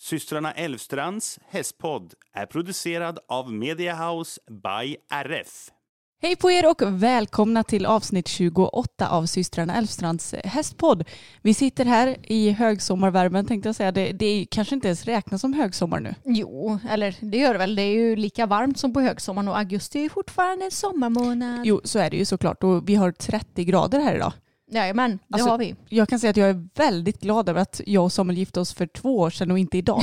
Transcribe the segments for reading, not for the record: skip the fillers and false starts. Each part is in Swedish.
Systrarna Älvstrands hästpodd är producerad av Mediahouse by RF. Hej på er och välkomna till avsnitt 28 av Systrarna Älvstrands hästpodd. Vi sitter här i högsommarvärmen, tänkte jag säga. Det kanske inte ens räknas som högsommar nu. Jo, eller det gör det väl. Det är ju lika varmt som på högsommaren och augusti är fortfarande en sommarmånad. Jo, så är det ju såklart. Och vi har 30 grader här idag. Jajamän, det alltså, har vi. Jag kan säga att jag är väldigt glad över att jag och Samuel gifte oss för 2 år sedan och inte idag.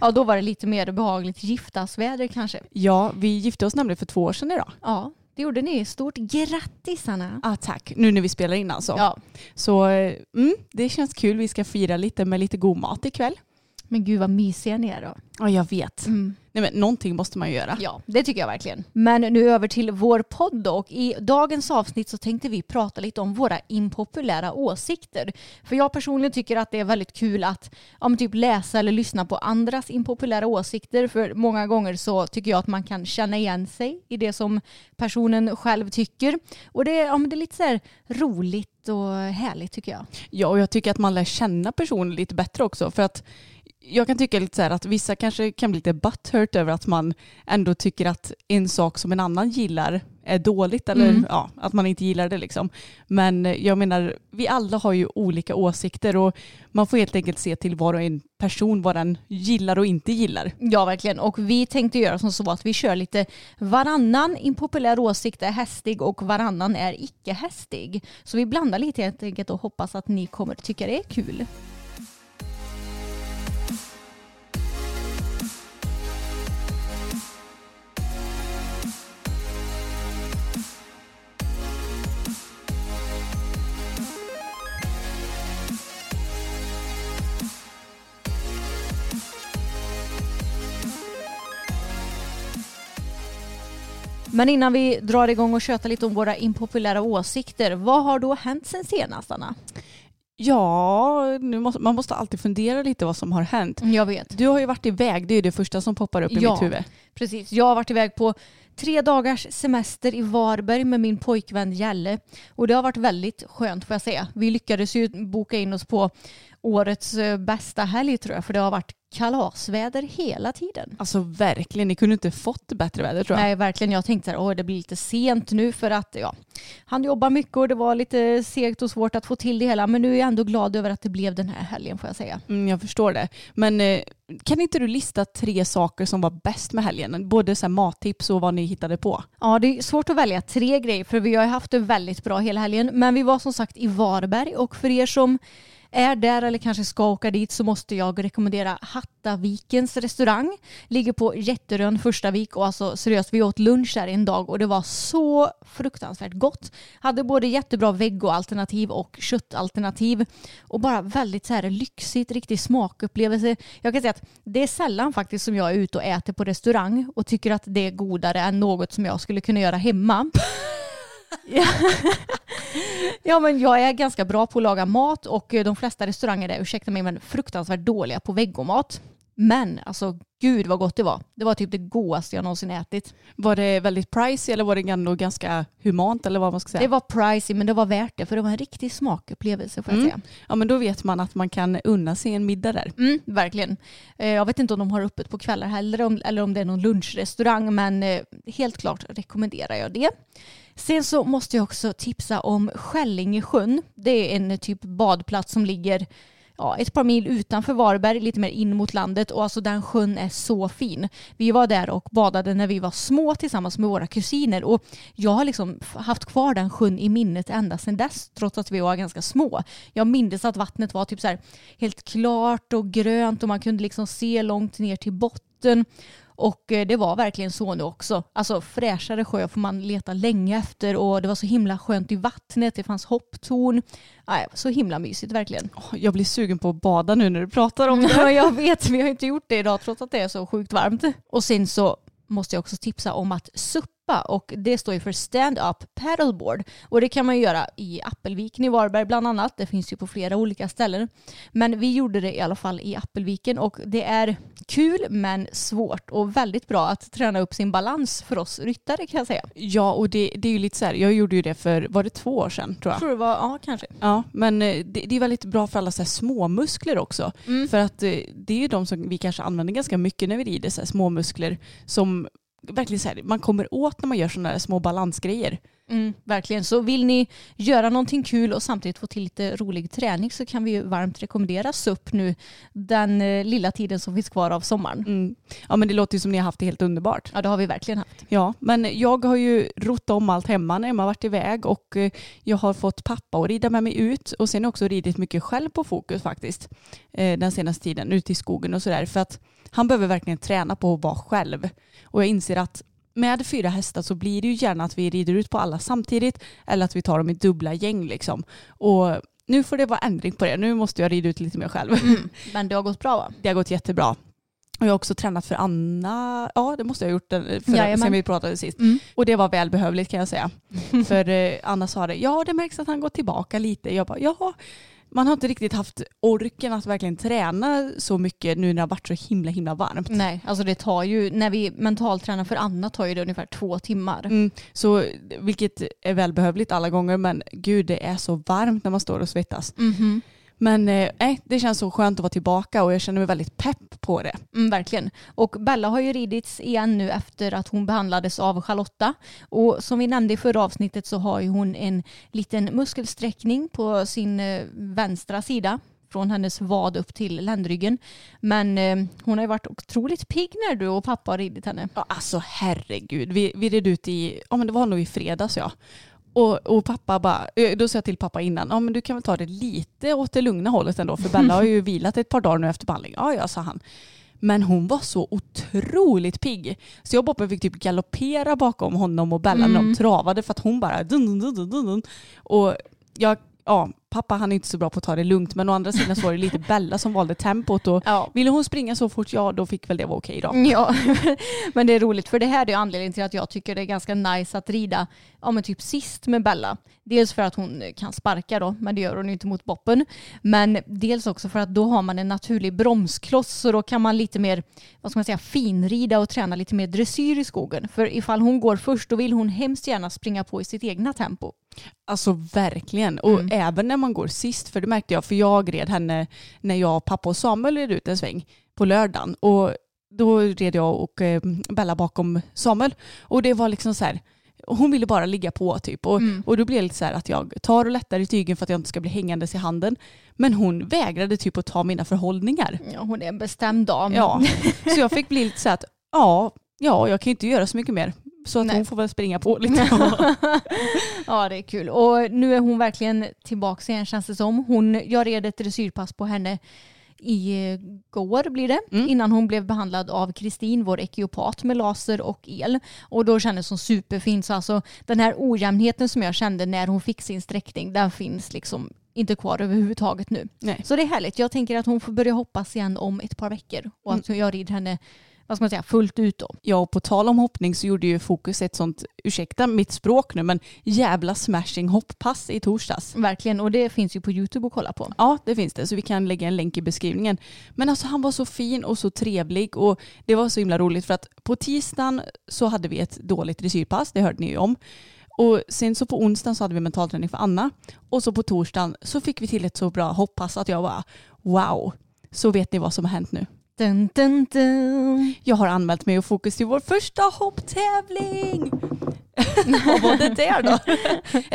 Ja, då var det lite mer behagligt giftasväder kanske. Ja, vi gifte oss nämligen för 2 år sedan idag. Ja, det gjorde ni. Stort grattis, Anna. Ja, tack. Nu när vi spelar in alltså. Ja. Så det känns kul. Vi ska fira lite med lite god mat ikväll. Men gud vad mysiga ni är då. Ja, jag vet. Mm. Nej, men någonting måste man göra. Ja, det tycker jag verkligen. Men nu över till vår podd då. Och i dagens avsnitt så tänkte vi prata lite om våra impopulära åsikter. För jag personligen tycker att det är väldigt kul att typ läsa eller lyssna på andras impopulära åsikter. För många gånger så tycker jag att man kan känna igen sig i det som personen själv tycker. Och det är lite så här roligt och härligt tycker jag. Ja, och jag tycker att man lär känna personen lite bättre också. För att jag kan tycka lite så här att vissa kanske kan bli lite butthurt över att man ändå tycker att en sak som en annan gillar är dåligt eller att man inte gillar det liksom. Men jag menar, vi alla har ju olika åsikter och man får helt enkelt se till var och en person vad den gillar och inte gillar. Ja, verkligen. Och vi tänkte göra som så att vi kör lite varannan impopulär åsikt är hästig och varannan är icke-hästig. Så vi blandar lite helt enkelt och hoppas att ni kommer tycka det är kul. Men innan vi drar igång och tjötar lite om våra impopulära åsikter, vad har då hänt sen senast, Anna? Ja, man måste alltid fundera lite vad som har hänt. Jag vet. Du har ju varit iväg, det är ju det första som poppar upp i mitt huvud. Precis, jag har varit iväg på 3 dagars semester i Varberg med min pojkvän Jelle. Och det har varit väldigt skönt får jag säga. Vi lyckades ju boka in oss på årets bästa helg tror jag. För det har varit kalasväder hela tiden. Alltså verkligen, ni kunde inte fått bättre väder tror jag. Nej verkligen, jag tänkte att det blir lite sent nu för att han jobbar mycket och det var lite segt och svårt att få till det hela. Men nu är jag ändå glad över att det blev den här helgen får jag säga. Jag förstår det. Men kan inte du lista 3 saker som var bäst med helgen? Både så här mattips och vad ni hittade på. Ja, det är svårt att välja 3 grejer för vi har haft det väldigt bra hela helgen. Men vi var som sagt i Varberg och för er som är där eller kanske ska åka dit så måste jag rekommendera Hattavikens restaurang. Ligger på Jätterön, Förstavik och alltså seriöst vi åt lunch här en dag och det var så fruktansvärt gott. Hade både jättebra vegoalternativ och köttalternativ och bara väldigt så här lyxigt, riktig smakupplevelse. Jag kan säga att det är sällan faktiskt som jag är ute och äter på restaurang och tycker att det är godare än något som jag skulle kunna göra hemma. Ja men jag är ganska bra på att laga mat och de flesta restauranger där, ursäkta mig men fruktansvärt dåliga på vegomat. Men alltså gud vad gott det var. Det var typ det godaste jag någonsin ätit. Var det väldigt pricey eller var det ändå ganska humant eller vad man ska säga? Det var pricey men det var värt det för det var en riktig smakupplevelse får jag säga. Ja men då vet man att man kan unna sig en middag där. Mm, verkligen. Jag vet inte om de har öppet på kvällar heller eller om det är någon lunchrestaurang men helt klart rekommenderar jag det. Sen så måste jag också tipsa om Skällingsjön. Det är en typ badplats som ligger ett par mil utanför Varberg, lite mer in mot landet. Och alltså den sjön är så fin. Vi var där och badade när vi var små tillsammans med våra kusiner. Och jag har liksom haft kvar den sjön i minnet ända sedan dess, trots att vi var ganska små. Jag minns att vattnet var typ så här helt klart och grönt och man kunde liksom se långt ner till botten. Och det var verkligen så nu också. Alltså fräschare sjö får man leta länge efter. Och det var så himla skönt i vattnet. Det fanns hopptorn. Aj, så himla mysigt verkligen. Jag blir sugen på att bada nu när du pratar om det. Jag vet, vi har inte gjort det idag trots att det är så sjukt varmt. Och sen så måste jag också tipsa om att suppa. Och det står ju för stand-up paddleboard. Och det kan man göra i Apelviken i Varberg bland annat. Det finns ju på flera olika ställen. Men vi gjorde det i alla fall i Apelviken. Och det är kul men svårt. Och väldigt bra att träna upp sin balans för oss ryttare kan jag säga. Ja och det är ju lite så här. Jag gjorde ju det för, var det 2 år sedan tror jag? Tror det var, ja kanske. Ja men det är väldigt bra för alla så här småmuskler också. Mm. För att det är ju de som vi kanske använder ganska mycket när vi rider. Så här småmuskler som verkligen så här, man kommer åt när man gör sådana här små balansgrejer. Mm, verkligen. Så vill ni göra någonting kul och samtidigt få till lite rolig träning så kan vi ju varmt rekommendera SUPP nu den lilla tiden som finns kvar av sommaren. Mm. Ja men det låter ju som ni har haft det helt underbart. Ja det har vi verkligen haft. Ja men jag har ju rott om allt hemma när Emma har varit iväg och jag har fått pappa att rida med mig ut och sen också ridit mycket själv på Fokus faktiskt den senaste tiden ute i skogen och sådär för att han behöver verkligen träna på att vara själv och jag inser att med 4 hästar så blir det ju gärna att vi rider ut på alla samtidigt eller att vi tar dem i dubbla gäng liksom. Och nu får det vara ändring på det. Nu måste jag rida ut lite mer själv. Mm. Men det har gått bra va? Det har gått jättebra. Och jag har också tränat för Anna. Ja, det måste jag ha gjort sen vi pratade sist. Mm. Och det var välbehövligt kan jag säga. För Anna sa det. Ja, det märks att han går tillbaka lite. Jag bara, ja. Man har inte riktigt haft orken att verkligen träna så mycket nu när det har varit så himla varmt. Nej, alltså det tar ju, när vi mentaltränar för Anna tar ju det ungefär 2 timmar. Mm, så, vilket är välbehövligt alla gånger men gud det är så varmt när man står och svettas. Mm-hmm. Men det känns så skönt att vara tillbaka och jag känner mig väldigt pepp på det. Mm, verkligen. Och Bella har ju ridits igen nu efter att hon behandlades av Charlotta. Och som vi nämnde i förra avsnittet så har ju hon en liten muskelsträckning på sin vänstra sida. Från hennes vad upp till ländryggen. Men hon har ju varit otroligt pigg när du och pappa har ridit henne. Ja, alltså herregud. Vi red ut men det var nog i fredags ja. Och pappa bara, då sa jag till pappa innan, ja men du kan väl ta det lite åt det lugna hållet ändå. För Bella har ju vilat ett par dagar nu efter behandling. Ja, sa han. Men hon var så otroligt pigg. Så jag och Boppen fick typ galoppera bakom honom och Bella när de travade. För att hon bara dun. Och pappa han är inte så bra på att ta det lugnt. Men å andra sidan så var det lite Bella som valde tempot. Och ville hon springa så fort då fick väl det vara okej då. Ja, men det är roligt. För det här är anledningen till att jag tycker det är ganska nice att rida men typ sist med Bella. Dels för att hon kan sparka då. Men det gör hon inte mot Boppen. Men dels också för att då har man en naturlig bromskloss. Och då kan man lite mer finrida och träna lite mer dressyr i skogen. För ifall hon går först då vill hon hemskt gärna springa på i sitt egna tempo. Alltså verkligen. Och även när man går sist, för det märkte jag, för jag red henne när jag, pappa och Samuel red ut en sväng på lördagen och då red jag och Bella bakom Samuel och det var liksom så här, hon ville bara ligga på typ och då blev det lite så här att jag tar och lättar i tygen för att jag inte ska bli hängandes i handen, men hon vägrade typ att ta mina förhållningar. Ja, hon är en bestämd dam. Ja, så jag fick bli lite så här att jag kan inte göra så mycket mer. Så att hon får väl springa på lite. Ja, det är kul. Och nu är hon verkligen tillbaka igen känns det som. Jag red ett dressyrpass på henne igår blir det. Mm. Innan hon blev behandlad av Kristin, vår ekiopat med laser och el. Och då kändes hon superfin. Så alltså den här ojämnheten som jag kände när hon fick sin sträckning, den finns liksom inte kvar överhuvudtaget nu. Nej. Så det är härligt. Jag tänker att hon får börja hoppas igen om ett par veckor. Och att jag rider henne vad ska man säga, fullt ut då. Ja, och på tal om hoppning så gjorde ju Fokus ett sånt, ursäkta mitt språk nu, men jävla smashing hopppass i torsdags. Verkligen, och det finns ju på YouTube att kolla på. Ja, det finns det, så vi kan lägga en länk i beskrivningen. Men alltså han var så fin och så trevlig och det var så himla roligt för att på tisdagen så hade vi ett dåligt dressyrpass, det hörde ni ju om. Och sen så på onsdagen så hade vi mentalträning för Anna. Och så på torsdagen så fick vi till ett så bra hopppass att jag bara, wow, så vet ni vad som har hänt nu. Dun, dun, dun. Jag har anmält mig och Fokus till vår första hopptävling. Vad var det där då?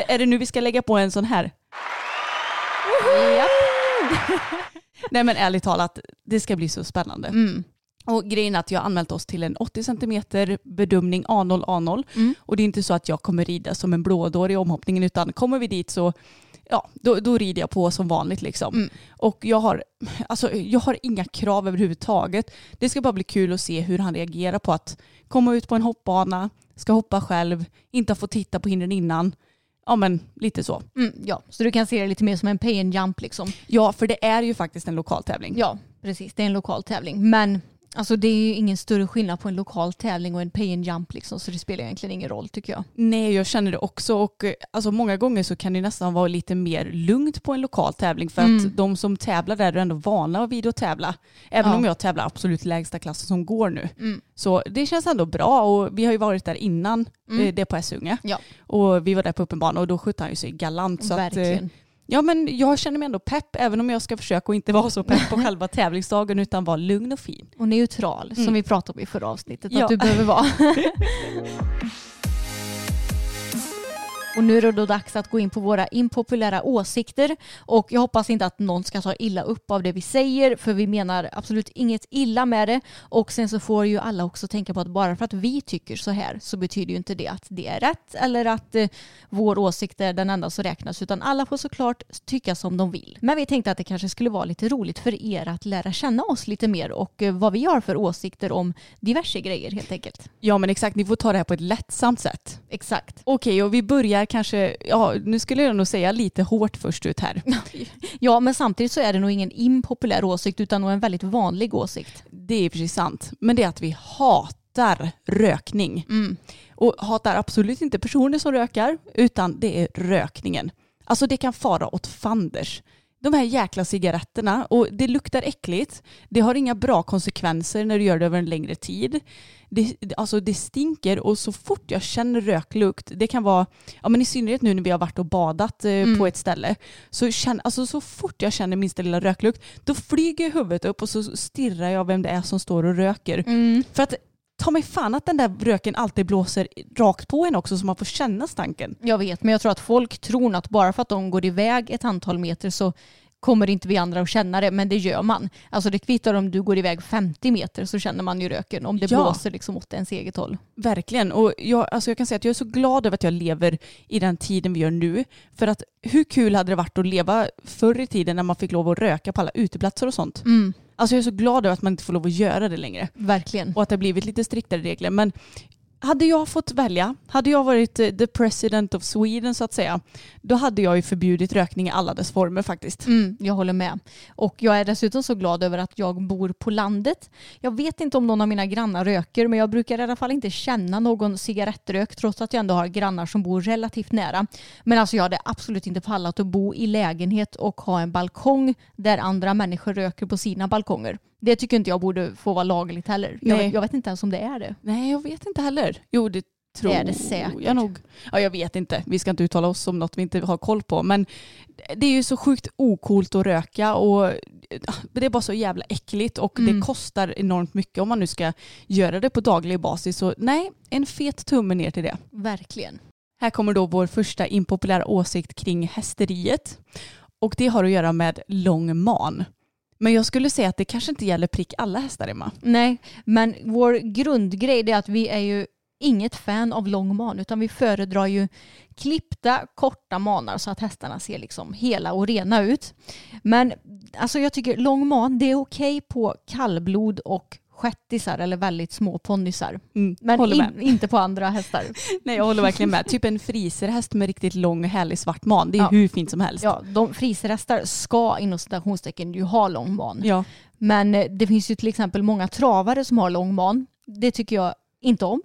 Är det nu vi ska lägga på en sån här? Nej men ärligt talat, det ska bli så spännande. Mm. Och grejen är att jag har anmält oss till en 80 cm bedömning A0. Mm. Och det är inte så att jag kommer rida som en blådår i omhoppningen, utan kommer vi dit så ja, då rider jag på som vanligt liksom. Mm. Och jag har inga krav överhuvudtaget. Det ska bara bli kul att se hur han reagerar på att komma ut på en hoppbana, ska hoppa själv, inte få titta på hindren innan. Ja, men lite så. Mm, ja, så du kan se det lite mer som en pay and jump liksom. Ja, för det är ju faktiskt en lokal tävling. Ja, precis. Det är en lokal tävling, men alltså det är ju ingen större skillnad på en lokal tävling och en pay and jump liksom, så det spelar egentligen ingen roll tycker jag. Nej, jag känner det också, och alltså många gånger så kan det nästan vara lite mer lugnt på en lokal tävling för att de som tävlar där är ändå vana vid att tävla. Även om jag tävlar absolut lägsta klassen som går nu. Mm. Så det känns ändå bra, och vi har ju varit där innan det på Essunga. Ja. Och vi var där på Uppenbana och då skötte han ju sig galant. Så verkligen. Ja, men jag känner mig ändå pepp, även om jag ska försöka att inte vara så pepp på själva tävlingsdagen utan vara lugn och fin. Och neutral, som vi pratade om i förra avsnittet att du behöver vara. Och nu är det då dags att gå in på våra impopulära åsikter. Och jag hoppas inte att någon ska ta illa upp av det vi säger, för vi menar absolut inget illa med det. Och sen så får ju alla också tänka på att bara för att vi tycker så här så betyder ju inte det att det är rätt eller att vår åsikt är den enda som räknas. Utan alla får såklart tycka som de vill. Men vi tänkte att det kanske skulle vara lite roligt för er att lära känna oss lite mer och vad vi har för åsikter om diverse grejer helt enkelt. Ja men exakt, ni får ta det här på ett lättsamt sätt. Exakt. Okej, och vi börjar kanske, ja nu skulle jag nog säga lite hårt först ut här. Ja, men samtidigt så är det nog ingen impopulär åsikt utan nog en väldigt vanlig åsikt. Det är precis sant, men det är att vi hatar rökning. Mm. Och hatar absolut inte personer som rökar utan det är rökningen. Alltså det kan fara åt fanders. De här jäkla cigaretterna, och det luktar äckligt. Det har inga bra konsekvenser när du gör det över en längre tid. Det stinker, och så fort jag känner röklukt, det kan vara, ja men i synnerhet nu när vi har varit och badat på ett ställe, så fort jag känner minsta lilla röklukt, då flyger huvudet upp och så stirrar jag vem det är som står och röker. Mm. För att ta mig fan att den där röken alltid blåser rakt på en också, så man får känna stanken. Jag vet, men jag tror att folk tror att bara för att de går iväg ett antal meter så kommer inte vi andra att känna det, men det gör man. Alltså det kvittar om du går iväg 50 meter så känner man ju röken om det blåser liksom åt ens eget håll. Verkligen, och jag kan säga att jag är så glad över att jag lever i den tiden vi gör nu, för att hur kul hade det varit att leva förr i tiden när man fick lov att röka på alla uteplatser och sånt. Mm. Alltså jag är så glad över att man inte får lov att göra det längre. Verkligen. Och att det har blivit lite striktare regler. Men hade jag fått välja, hade jag varit the president of Sweden så att säga, då hade jag ju förbjudit rökning i alla dess former faktiskt. Mm, jag håller med. Och jag är dessutom så glad över att jag bor på landet. Jag vet inte om någon av mina grannar röker, men jag brukar i alla fall inte känna någon cigarettrök trots att jag ändå har grannar som bor relativt nära. Men alltså jag hade absolut inte pallat att bo i lägenhet och ha en balkong där andra människor röker på sina balkonger. Det tycker inte jag borde få vara lagligt heller. Jag vet inte ens om det är det. Nej, jag vet inte heller. Jo, det tror det är det säkert. Jag nog. Ja, jag vet inte. Vi ska inte uttala oss om något vi inte har koll på. Men det är ju så sjukt ocoolt att röka. Och det är bara så jävla äckligt. Och det kostar enormt mycket om man nu ska göra det på daglig basis. Så nej, en fet tumme ner till det. Verkligen. Här kommer då vår första impopulära åsikt kring hästeriet. Och det har att göra med lång man. Men jag skulle säga att det kanske inte gäller prick alla hästar, Emma. Nej, men vår grundgrej är att vi är ju inget fan av lång man, utan vi föredrar ju klippta, korta manar så att hästarna ser liksom hela och rena ut. Men alltså jag tycker lång man, det är okej på kallblod och shettisar eller väldigt små ponnysar. Mm. Men inte på andra hästar. Nej, jag håller verkligen med. Typ en friserhäst med riktigt lång och härlig svart man. Det är hur fint som helst. Ja, de friserhästar ska inom citationstecken ju ha lång man. Ja. Men det finns ju till exempel många travare som har lång man. Det tycker jag inte om.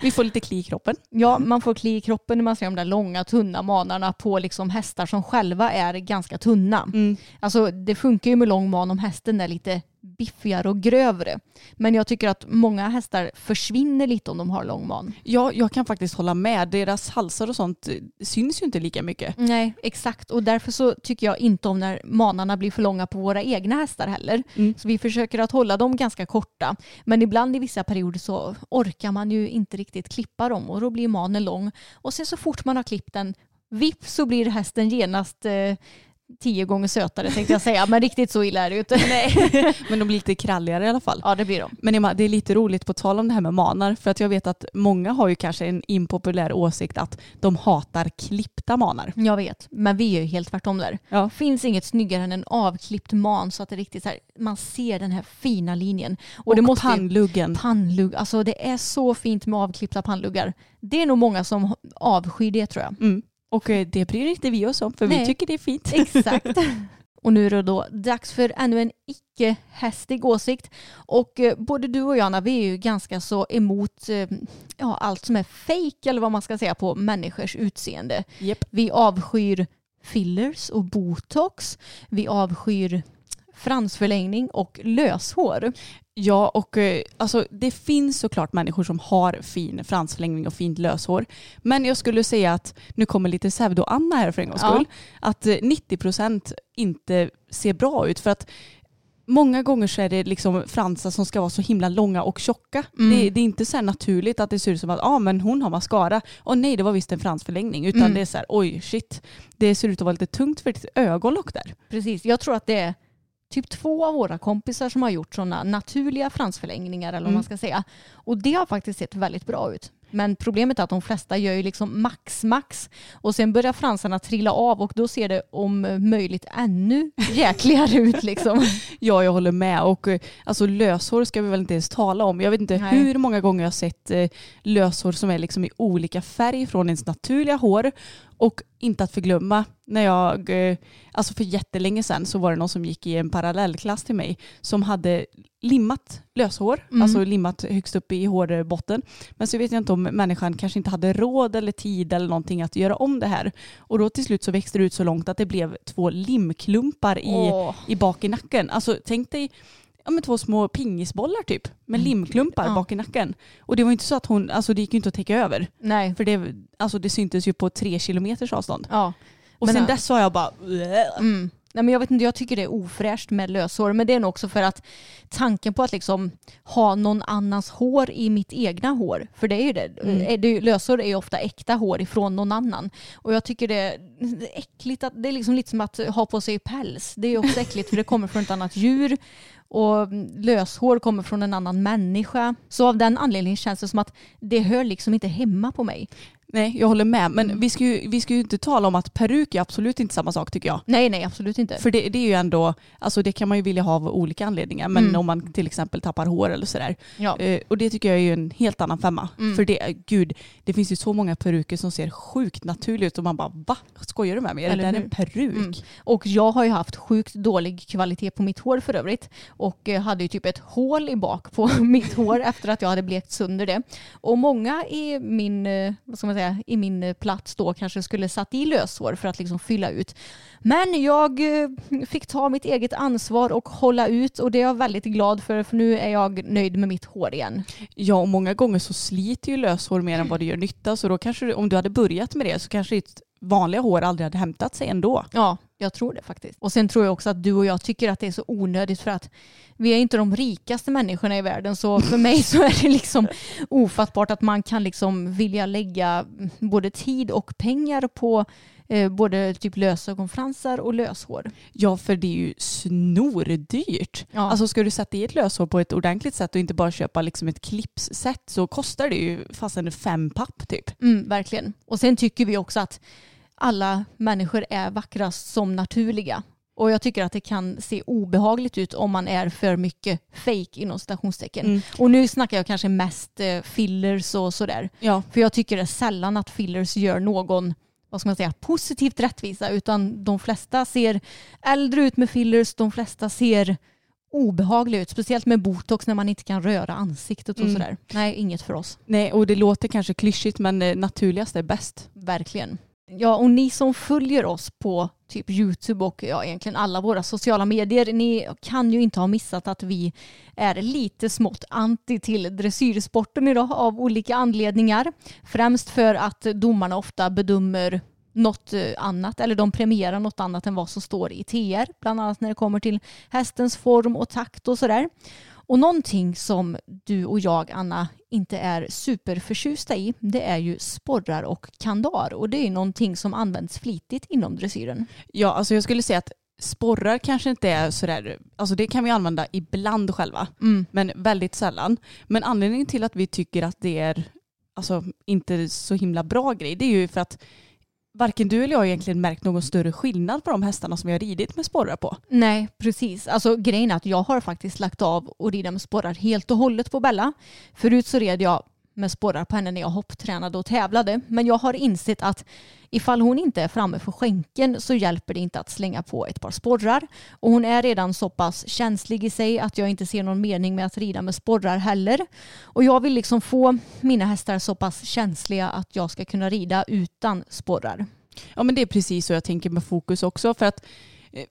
Vi får lite kli i kroppen. Ja, man får kli i kroppen när man ser de där långa, tunna manarna på liksom hästar som själva är ganska tunna. Mm. Alltså, det funkar ju med lång man om hästen är lite biffigare och grövre. Men jag tycker att många hästar försvinner lite om de har lång man. Ja, jag kan faktiskt hålla med. Deras halsar och sånt syns ju inte lika mycket. Nej, exakt. Och därför så tycker jag inte om när manarna blir för långa på våra egna hästar heller. Mm. Så vi försöker att hålla dem ganska korta. Men ibland i vissa perioder så orkar man ju inte riktigt klippa dem och då blir manen lång. Och sen så fort man har klippt den, vipp, så blir hästen genast 10 gånger sötare, tänkte jag säga. Men riktigt så illa är det ju inte. Nej. Men de blir lite kralligare i alla fall. Ja, det blir de. Men Emma, det är lite roligt på tal om det här med manar. För att jag vet att många har ju kanske en impopulär åsikt att de hatar klippta manar. Jag vet, men vi är ju helt tvärtom där. Ja. Finns inget snyggare än en avklippt man så att det riktigt så här, man ser den här fina linjen. Och det måste pannluggen. Pannlugg. Alltså det är så fint med avklippta pannluggar. Det är nog många som avskyr det, tror jag. Mm. Och det bryr inte vi oss om, för nej, vi tycker det är fint. Exakt. Och nu är det då dags för ännu en icke-hästig åsikt. Och både du och jag, Anna, vi är ju ganska så emot allt som är fake, eller vad man ska säga, på människors utseende. Yep. Vi avskyr fillers och botox. Vi avskyr fransförlängning och löshår. Ja, och alltså, det finns såklart människor som har fin fransförlängning och fint löshår. Men jag skulle säga att, nu kommer lite pseudo-Anna här för en gångs skull, att 90% inte ser bra ut. För att många gånger så är det liksom fransar som ska vara så himla långa och tjocka. Mm. Det är inte så här naturligt att det ser ut som att men hon har mascara. Och nej, det var visst en fransförlängning. Utan det är så här, oj shit, det ser ut att vara lite tungt för ditt ögonlock där. Precis, jag tror att det är typ 2 av våra kompisar som har gjort sådana naturliga fransförlängningar, eller vad man ska säga. Och det har faktiskt sett väldigt bra ut. Men problemet är att de flesta gör ju liksom max. Och sen börjar fransarna trilla av och då ser det om möjligt ännu jäkligare ut liksom. Ja, jag håller med. Och alltså, löshår ska vi väl inte ens tala om. Jag vet inte hur många gånger jag har sett löshår som är liksom i olika färg från ens naturliga hår. Och inte att förglömma, när jag, alltså för jättelänge sedan, så var det någon som gick i en parallellklass till mig som hade limmat löshår, alltså limmat högst upp i hårbotten. Men så vet jag inte om människan kanske inte hade råd eller tid eller någonting att göra om det här. Och då till slut så växte det ut så långt att det blev 2 limklumpar i bak i nacken. Alltså tänk dig, men 2 små pingisbollar typ, med limklumpar bak i nacken. Och det var inte så att hon, alltså det gick ju inte att täcka över. Nej. För det, alltså det syntes ju på 3 kilometers avstånd. Ja. Och men sen dess har jag bara... Nej, men jag vet inte, jag tycker det är ofräscht med löshår. Men det är nog också för att tanken på att liksom ha någon annans hår i mitt egna hår. För det är ju det. Löshår är ju ofta äkta hår ifrån någon annan. Och jag tycker det är äckligt. Det är liksom lite som att ha på sig päls. Det är ju också äckligt för det kommer från ett annat djur. Och löshår kommer från en annan människa. Så av den anledningen känns det som att det hör liksom inte hemma på mig. Nej, jag håller med. Men vi ska ju inte tala om att peruk är absolut inte samma sak, tycker jag. Nej, absolut inte. För det är ju ändå, alltså det kan man ju vilja ha av olika anledningar. Men om man till exempel tappar hår eller sådär. Ja. Och det tycker jag är ju en helt annan femma. Mm. För det finns ju så många peruker som ser sjukt naturligt ut. Och man bara, va? Skojar du med mig? Eller det är en peruk. Mm. Och jag har ju haft sjukt dålig kvalitet på mitt hår för övrigt. Och hade ju typ ett hål i bak på mitt hår efter att jag hade blekt sönder det. Och många i min, vad ska man säga, i min plats då kanske skulle satt i löshår för att liksom fylla ut. Men jag fick ta mitt eget ansvar och hålla ut, och det är jag väldigt glad för nu är jag nöjd med mitt hår igen. Ja, och många gånger så sliter ju löshår mer än vad det gör nytta, så då kanske, om du hade börjat med det, så kanske ditt vanliga hår aldrig hade hämtat sig ändå. Ja, jag tror det faktiskt. Och sen tror jag också att du och jag tycker att det är så onödigt, för att vi är inte de rikaste människorna i världen, så för mig så är det liksom ofattbart att man kan liksom vilja lägga både tid och pengar på både typ lösögonfransar och löshår. Ja, för det är ju snordyrt. Ja. Alltså ska du sätta i ett löshår på ett ordentligt sätt och inte bara köpa liksom ett klippssätt, så kostar det ju fastän 5 papp typ. Mm, verkligen. Och sen tycker vi också att alla människor är vackrast som naturliga. Och jag tycker att det kan se obehagligt ut om man är för mycket fake inom citationstecken. Mm. Och nu snackar jag kanske mest fillers och sådär. Ja. För jag tycker det är sällan att fillers gör någon, vad ska man säga, positivt rättvisa. Utan de flesta ser äldre ut med fillers, de flesta ser obehaglig ut. Speciellt med botox när man inte kan röra ansiktet och sådär. Nej, inget för oss. Nej, och det låter kanske klyschigt, men naturligast är bäst. Verkligen. Ja, och ni som följer oss på typ YouTube och egentligen alla våra sociala medier, ni kan ju inte ha missat att vi är lite smått anti till dressyrsporten idag av olika anledningar. Främst för att domarna ofta bedömer något annat, eller de premierar något annat än vad som står i TR, bland annat när det kommer till hästens form och takt och sådär. Och någonting som du och jag, Anna, inte är superförtjusta i, det är ju sporrar och kandar. Och det är ju någonting som används flitigt inom dressyren. Ja, alltså jag skulle säga att sporrar kanske inte är sådär, alltså det kan vi använda ibland själva, men väldigt sällan. Men anledningen till att vi tycker att det är alltså inte så himla bra grej, det är ju för att varken du eller jag har egentligen märkt någon större skillnad på de hästarna som jag har ridit med sporrar på. Nej, precis. Alltså grejen är att jag har faktiskt lagt av och rida med sporrar helt och hållet på Bella. Förut så red jag med sporrar på henne när jag hopptränade och tävlade. Men jag har insett att ifall hon inte är framme för skänken så hjälper det inte att slänga på ett par sporrar. Och hon är redan så pass känslig i sig att jag inte ser någon mening med att rida med sporrar heller. Och jag vill liksom få mina hästar så pass känsliga att jag ska kunna rida utan sporrar. Ja, men det är precis så jag tänker med Fokus också. För att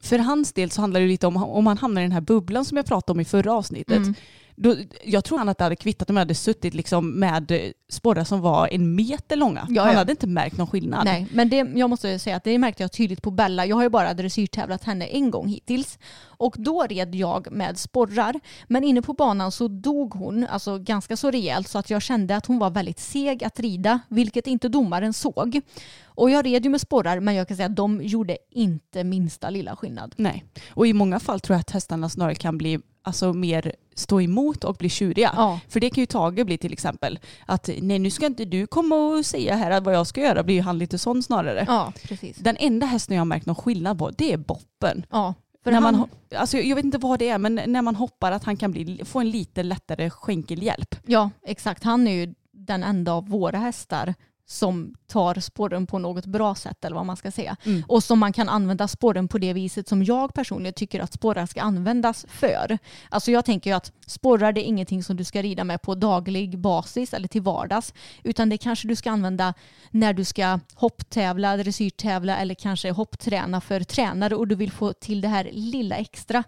för hans del så handlar det lite om han hamnar i den här bubblan som jag pratade om i förra avsnittet. Mm. Då, jag tror han att det hade kvittat om jag hade suttit liksom med sporrar som var 1 meter långa. Ja. Han hade inte märkt någon skillnad. Nej, men jag måste säga att det märkte jag tydligt på Bella. Jag har ju bara dressyrtävlat henne en gång hittills. Och då red jag med sporrar. Men inne på banan så dog hon alltså ganska så rejält så att jag kände att hon var väldigt seg att rida, vilket inte domaren såg. Och jag red ju med sporrar, men jag kan säga att de gjorde inte minsta lilla skillnad. Nej, och i många fall tror jag att hästarna snarare kan bli alltså mer stå emot och bli tjuriga. Ja. För det kan ju Tage bli till exempel. Att nej, nu ska inte du komma och säga här vad jag ska göra. Blir ju han lite sån snarare. Ja, precis. Den enda hästen jag har märkt någon skillnad på, det är boppen. Ja. När man, alltså jag vet inte vad det är, men när man hoppar att han kan få en lite lättare skänkelhjälp. Ja, exakt. Han är ju den enda av våra hästar som tar sporren på något bra sätt, eller vad man ska säga. Mm. Och som man kan använda sporren på det viset som jag personligen tycker att sporrar ska användas för. Alltså jag tänker ju att sporrar, det är ingenting som du ska rida med på daglig basis eller till vardags, utan det kanske du ska använda när du ska hopptävla, dressyrtävla eller kanske hoppträna för tränare och du vill få till det här lilla extra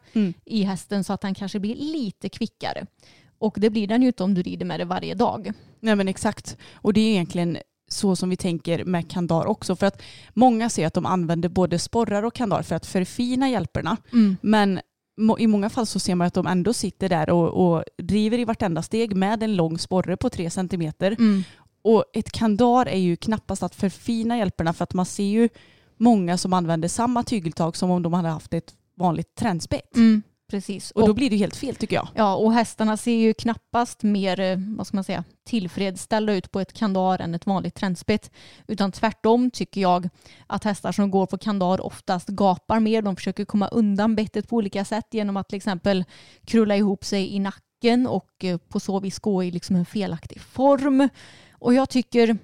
i hästen så att han kanske blir lite kvickare. Och det blir den ju inte om du rider med det varje dag. Nej, men exakt. Och det är egentligen så som vi tänker med kandar också. För att många ser att de använder både sporrar och kandar för att förfina hjälperna. Mm. Men i många fall så ser man att de ändå sitter där och driver i vartenda steg med en lång sporre på 3 centimeter. Mm. Och ett kandar är ju knappast att förfina hjälperna, för att man ser ju många som använder samma tygeltag som om de hade haft ett vanligt tränspett. Mm. Precis. Och då blir det helt fel tycker jag. Ja, och hästarna ser ju knappast mer, vad ska man säga, tillfredsställda ut på ett kandar än ett vanligt tränspett. Utan tvärtom tycker jag att hästar som går på kandar oftast gapar mer. De försöker komma undan bettet på olika sätt genom att till exempel krulla ihop sig i nacken och på så vis gå i liksom en felaktig form. Och jag tycker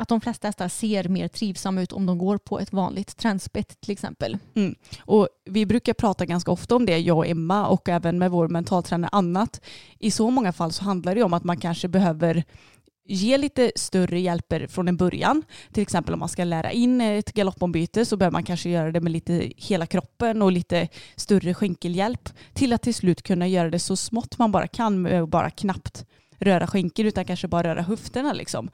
att de flesta hästar ser mer trivsamma ut om de går på ett vanligt tränspett till exempel. Mm. Och vi brukar prata ganska ofta om det, jag och Emma, och även med vår mentaltränare annat. I så många fall så handlar det om att man kanske behöver ge lite större hjälper från en början. Till exempel om man ska lära in ett galoppombyte så behöver man kanske göra det med lite hela kroppen och lite större skänkelhjälp. Till att till slut kunna göra det så smått man bara kan och bara knappt röra skänkeln utan kanske bara röra höfterna liksom.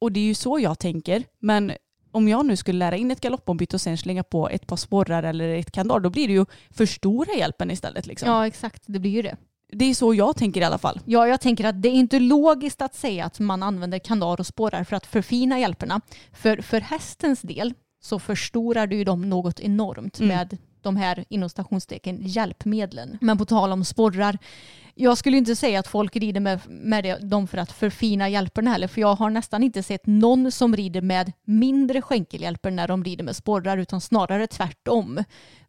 Och det är ju så jag tänker. Men om jag nu skulle lära in ett galoppombyte och sen slänga på ett par sporrar eller ett kandar, då blir det ju för stora hjälpen istället. Liksom. Ja, exakt. Det blir ju det. Det är så jag tänker i alla fall. Ja, jag tänker att det är inte logiskt att säga att man använder kandar och sporrar för att förfina hjälperna. För hästens del så förstorar du ju dem något enormt med de här inom stationstecken hjälpmedlen. Men på tal om sporrar, jag skulle inte säga att folk rider med dem för att förfina hjälperna heller, för jag har nästan inte sett någon som rider med mindre skänkelhjälper när de rider med sporrar, utan snarare tvärtom.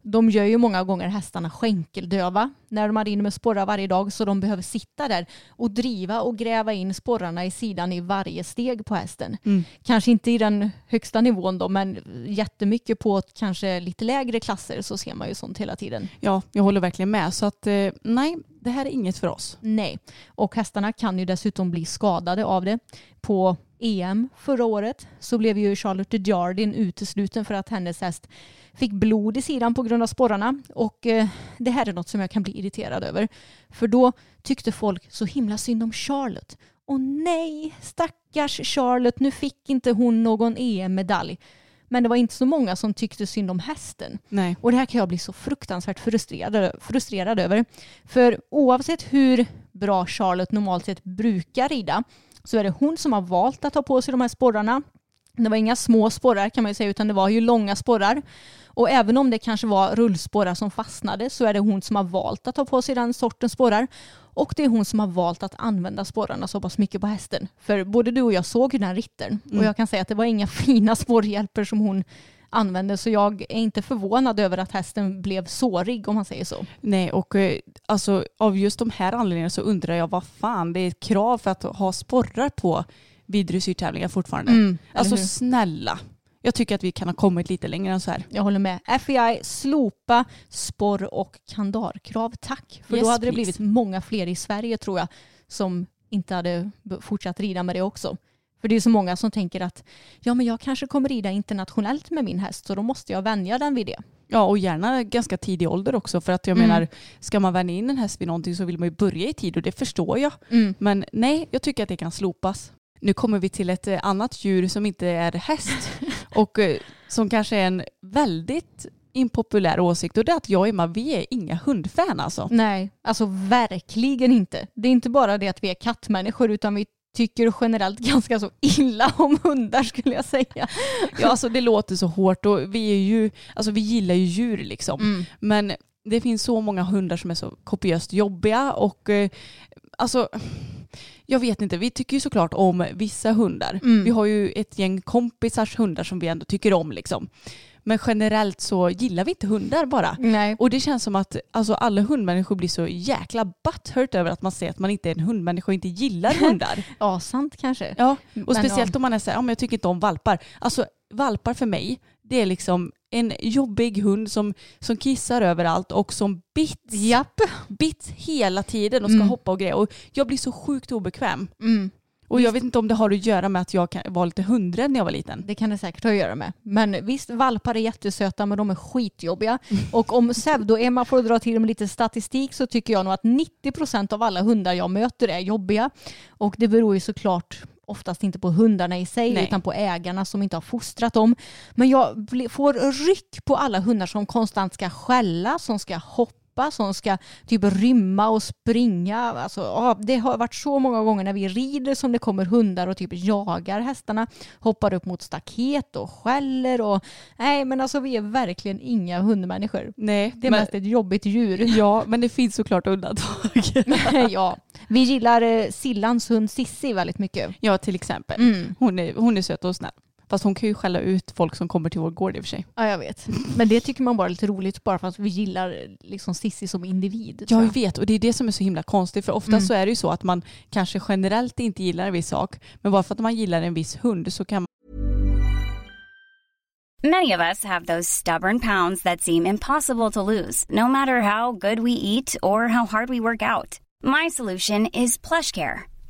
De gör ju många gånger hästarna skänkeldöva när de rider med sporrar varje dag, så de behöver sitta där och driva och gräva in sporrarna i sidan i varje steg på hästen. Mm. Kanske inte i den högsta nivån då, men jättemycket på kanske lite lägre klasser så ser man ju sånt hela tiden. Ja, jag håller verkligen med, så att nej, det här är inget för oss. Nej, och hästarna kan ju dessutom bli skadade av det. På EM förra året så blev ju Charlotta utesluten för att hennes häst fick blod i sidan på grund av sporrarna. Och det här är något som jag kan bli irriterad över. För då tyckte folk så himla synd om Charlotte. Och nej, stackars Charlotte, nu fick inte hon någon EM-medalj. Men det var inte så många som tyckte synd om hästen. Nej. Och det här kan jag bli så fruktansvärt frustrerad över. För oavsett hur bra Charlotte normalt sett brukar rida, så är det hon som har valt att ta på sig de här sporrarna. Det var inga små sporrar kan man ju säga, utan det var ju långa sporrar. Och även om det kanske var rullsporrar som fastnade, så är det hon som har valt att ta på sig den sortens sporrar. Och det är hon som har valt att använda sporrarna så pass mycket på hästen. För både du och jag såg den här ritten. Mm. Och jag kan säga att det var inga fina sporrhjälper som hon använde. Så jag är inte förvånad över att hästen blev sårig, om man säger så. Nej, och alltså, av just de här anledningarna så undrar jag, vad fan, det är ett krav för att ha sporrar på vid dressyrtävlingar fortfarande. Mm, alltså snälla. Jag tycker att vi kan ha kommit lite längre än så här. Jag håller med. FEI, slopa sporr- och kandarkrav, tack. För yes, då hade det blivit många fler i Sverige, tror jag, som inte hade fortsatt rida med det också. För det är så många som tänker att ja, men jag kanske kommer rida internationellt med min häst, så då måste jag vänja den vid det. Ja, och gärna ganska tidig ålder också. För att jag menar, ska man vänja in en häst vid någonting så vill man ju börja i tid, och det förstår jag. Mm. Men nej, jag tycker att det kan slopas. Nu kommer vi till ett annat djur som inte är häst och som kanske är en väldigt impopulär åsikt, och det är att jag och Emma, vi är inga hundfan alltså. Nej, alltså verkligen inte. Det är inte bara det att vi är kattmänniskor, utan vi tycker generellt ganska så illa om hundar, skulle jag säga. Ja, alltså det låter så hårt, och vi är ju, alltså vi gillar ju djur liksom. Mm. Men det finns så många hundar som är så kopiöst jobbiga, och alltså jag vet inte, vi tycker ju såklart om vissa hundar. Mm. Vi har ju ett gäng kompisars hundar som vi ändå tycker om liksom. Men generellt så gillar vi inte hundar bara. Nej. Och det känns som att alltså, alla hundmänniskor blir så jäkla butthurt över att man säger att man inte är en hundmänniska och inte gillar hundar. Ja, sant kanske. Ja, och men speciellt om man är så här, ja, men jag tycker inte om valpar. Alltså valpar för mig, det är liksom en jobbig hund som kissar överallt och som bits hela tiden och ska hoppa och grejer. Och jag blir så sjukt obekväm. Mm. Och jag vet inte om det har att göra med att jag var lite hundrädd när jag var liten. Det kan det säkert ha att göra med. Men visst, valpar är jättesöta, men de är skitjobbiga. Och om pseudo-Emma får dra till med lite statistik, så tycker jag nog att 90% av alla hundar jag möter är jobbiga. Och det beror ju såklart oftast inte på hundarna i sig, utan på ägarna som inte har fostrat dem. Men jag får ryck på alla hundar som konstant ska skälla, som ska hoppa, som ska typ rymma och springa. Alltså, ja, det har varit så många gånger när vi rider som det kommer hundar och typ jagar hästarna, hoppar upp mot staket och skäller. Och nej, men alltså vi är verkligen inga hundmänniskor. Nej, det är mest ett jobbigt djur. Ja, men det finns såklart undantag. Ja. Vi gillar Sillans hund Sissi väldigt mycket. Ja, till exempel. Mm. Hon är söt och snäll. Fast hon kan ju skälla ut folk som kommer till vår gård i och för sig. Ja, jag vet. Men det tycker man bara är lite roligt, bara för att vi gillar liksom Sissi som individ. Ja, jag vet. Och det är det som är så himla konstigt. För ofta så är det ju så att man kanske generellt inte gillar en viss sak. Men bara för att man gillar en viss hund så kan man... Many of us have those stubborn pounds that seem impossible to lose, no matter how good we eat or how hard we work out. My solution is PlushCare.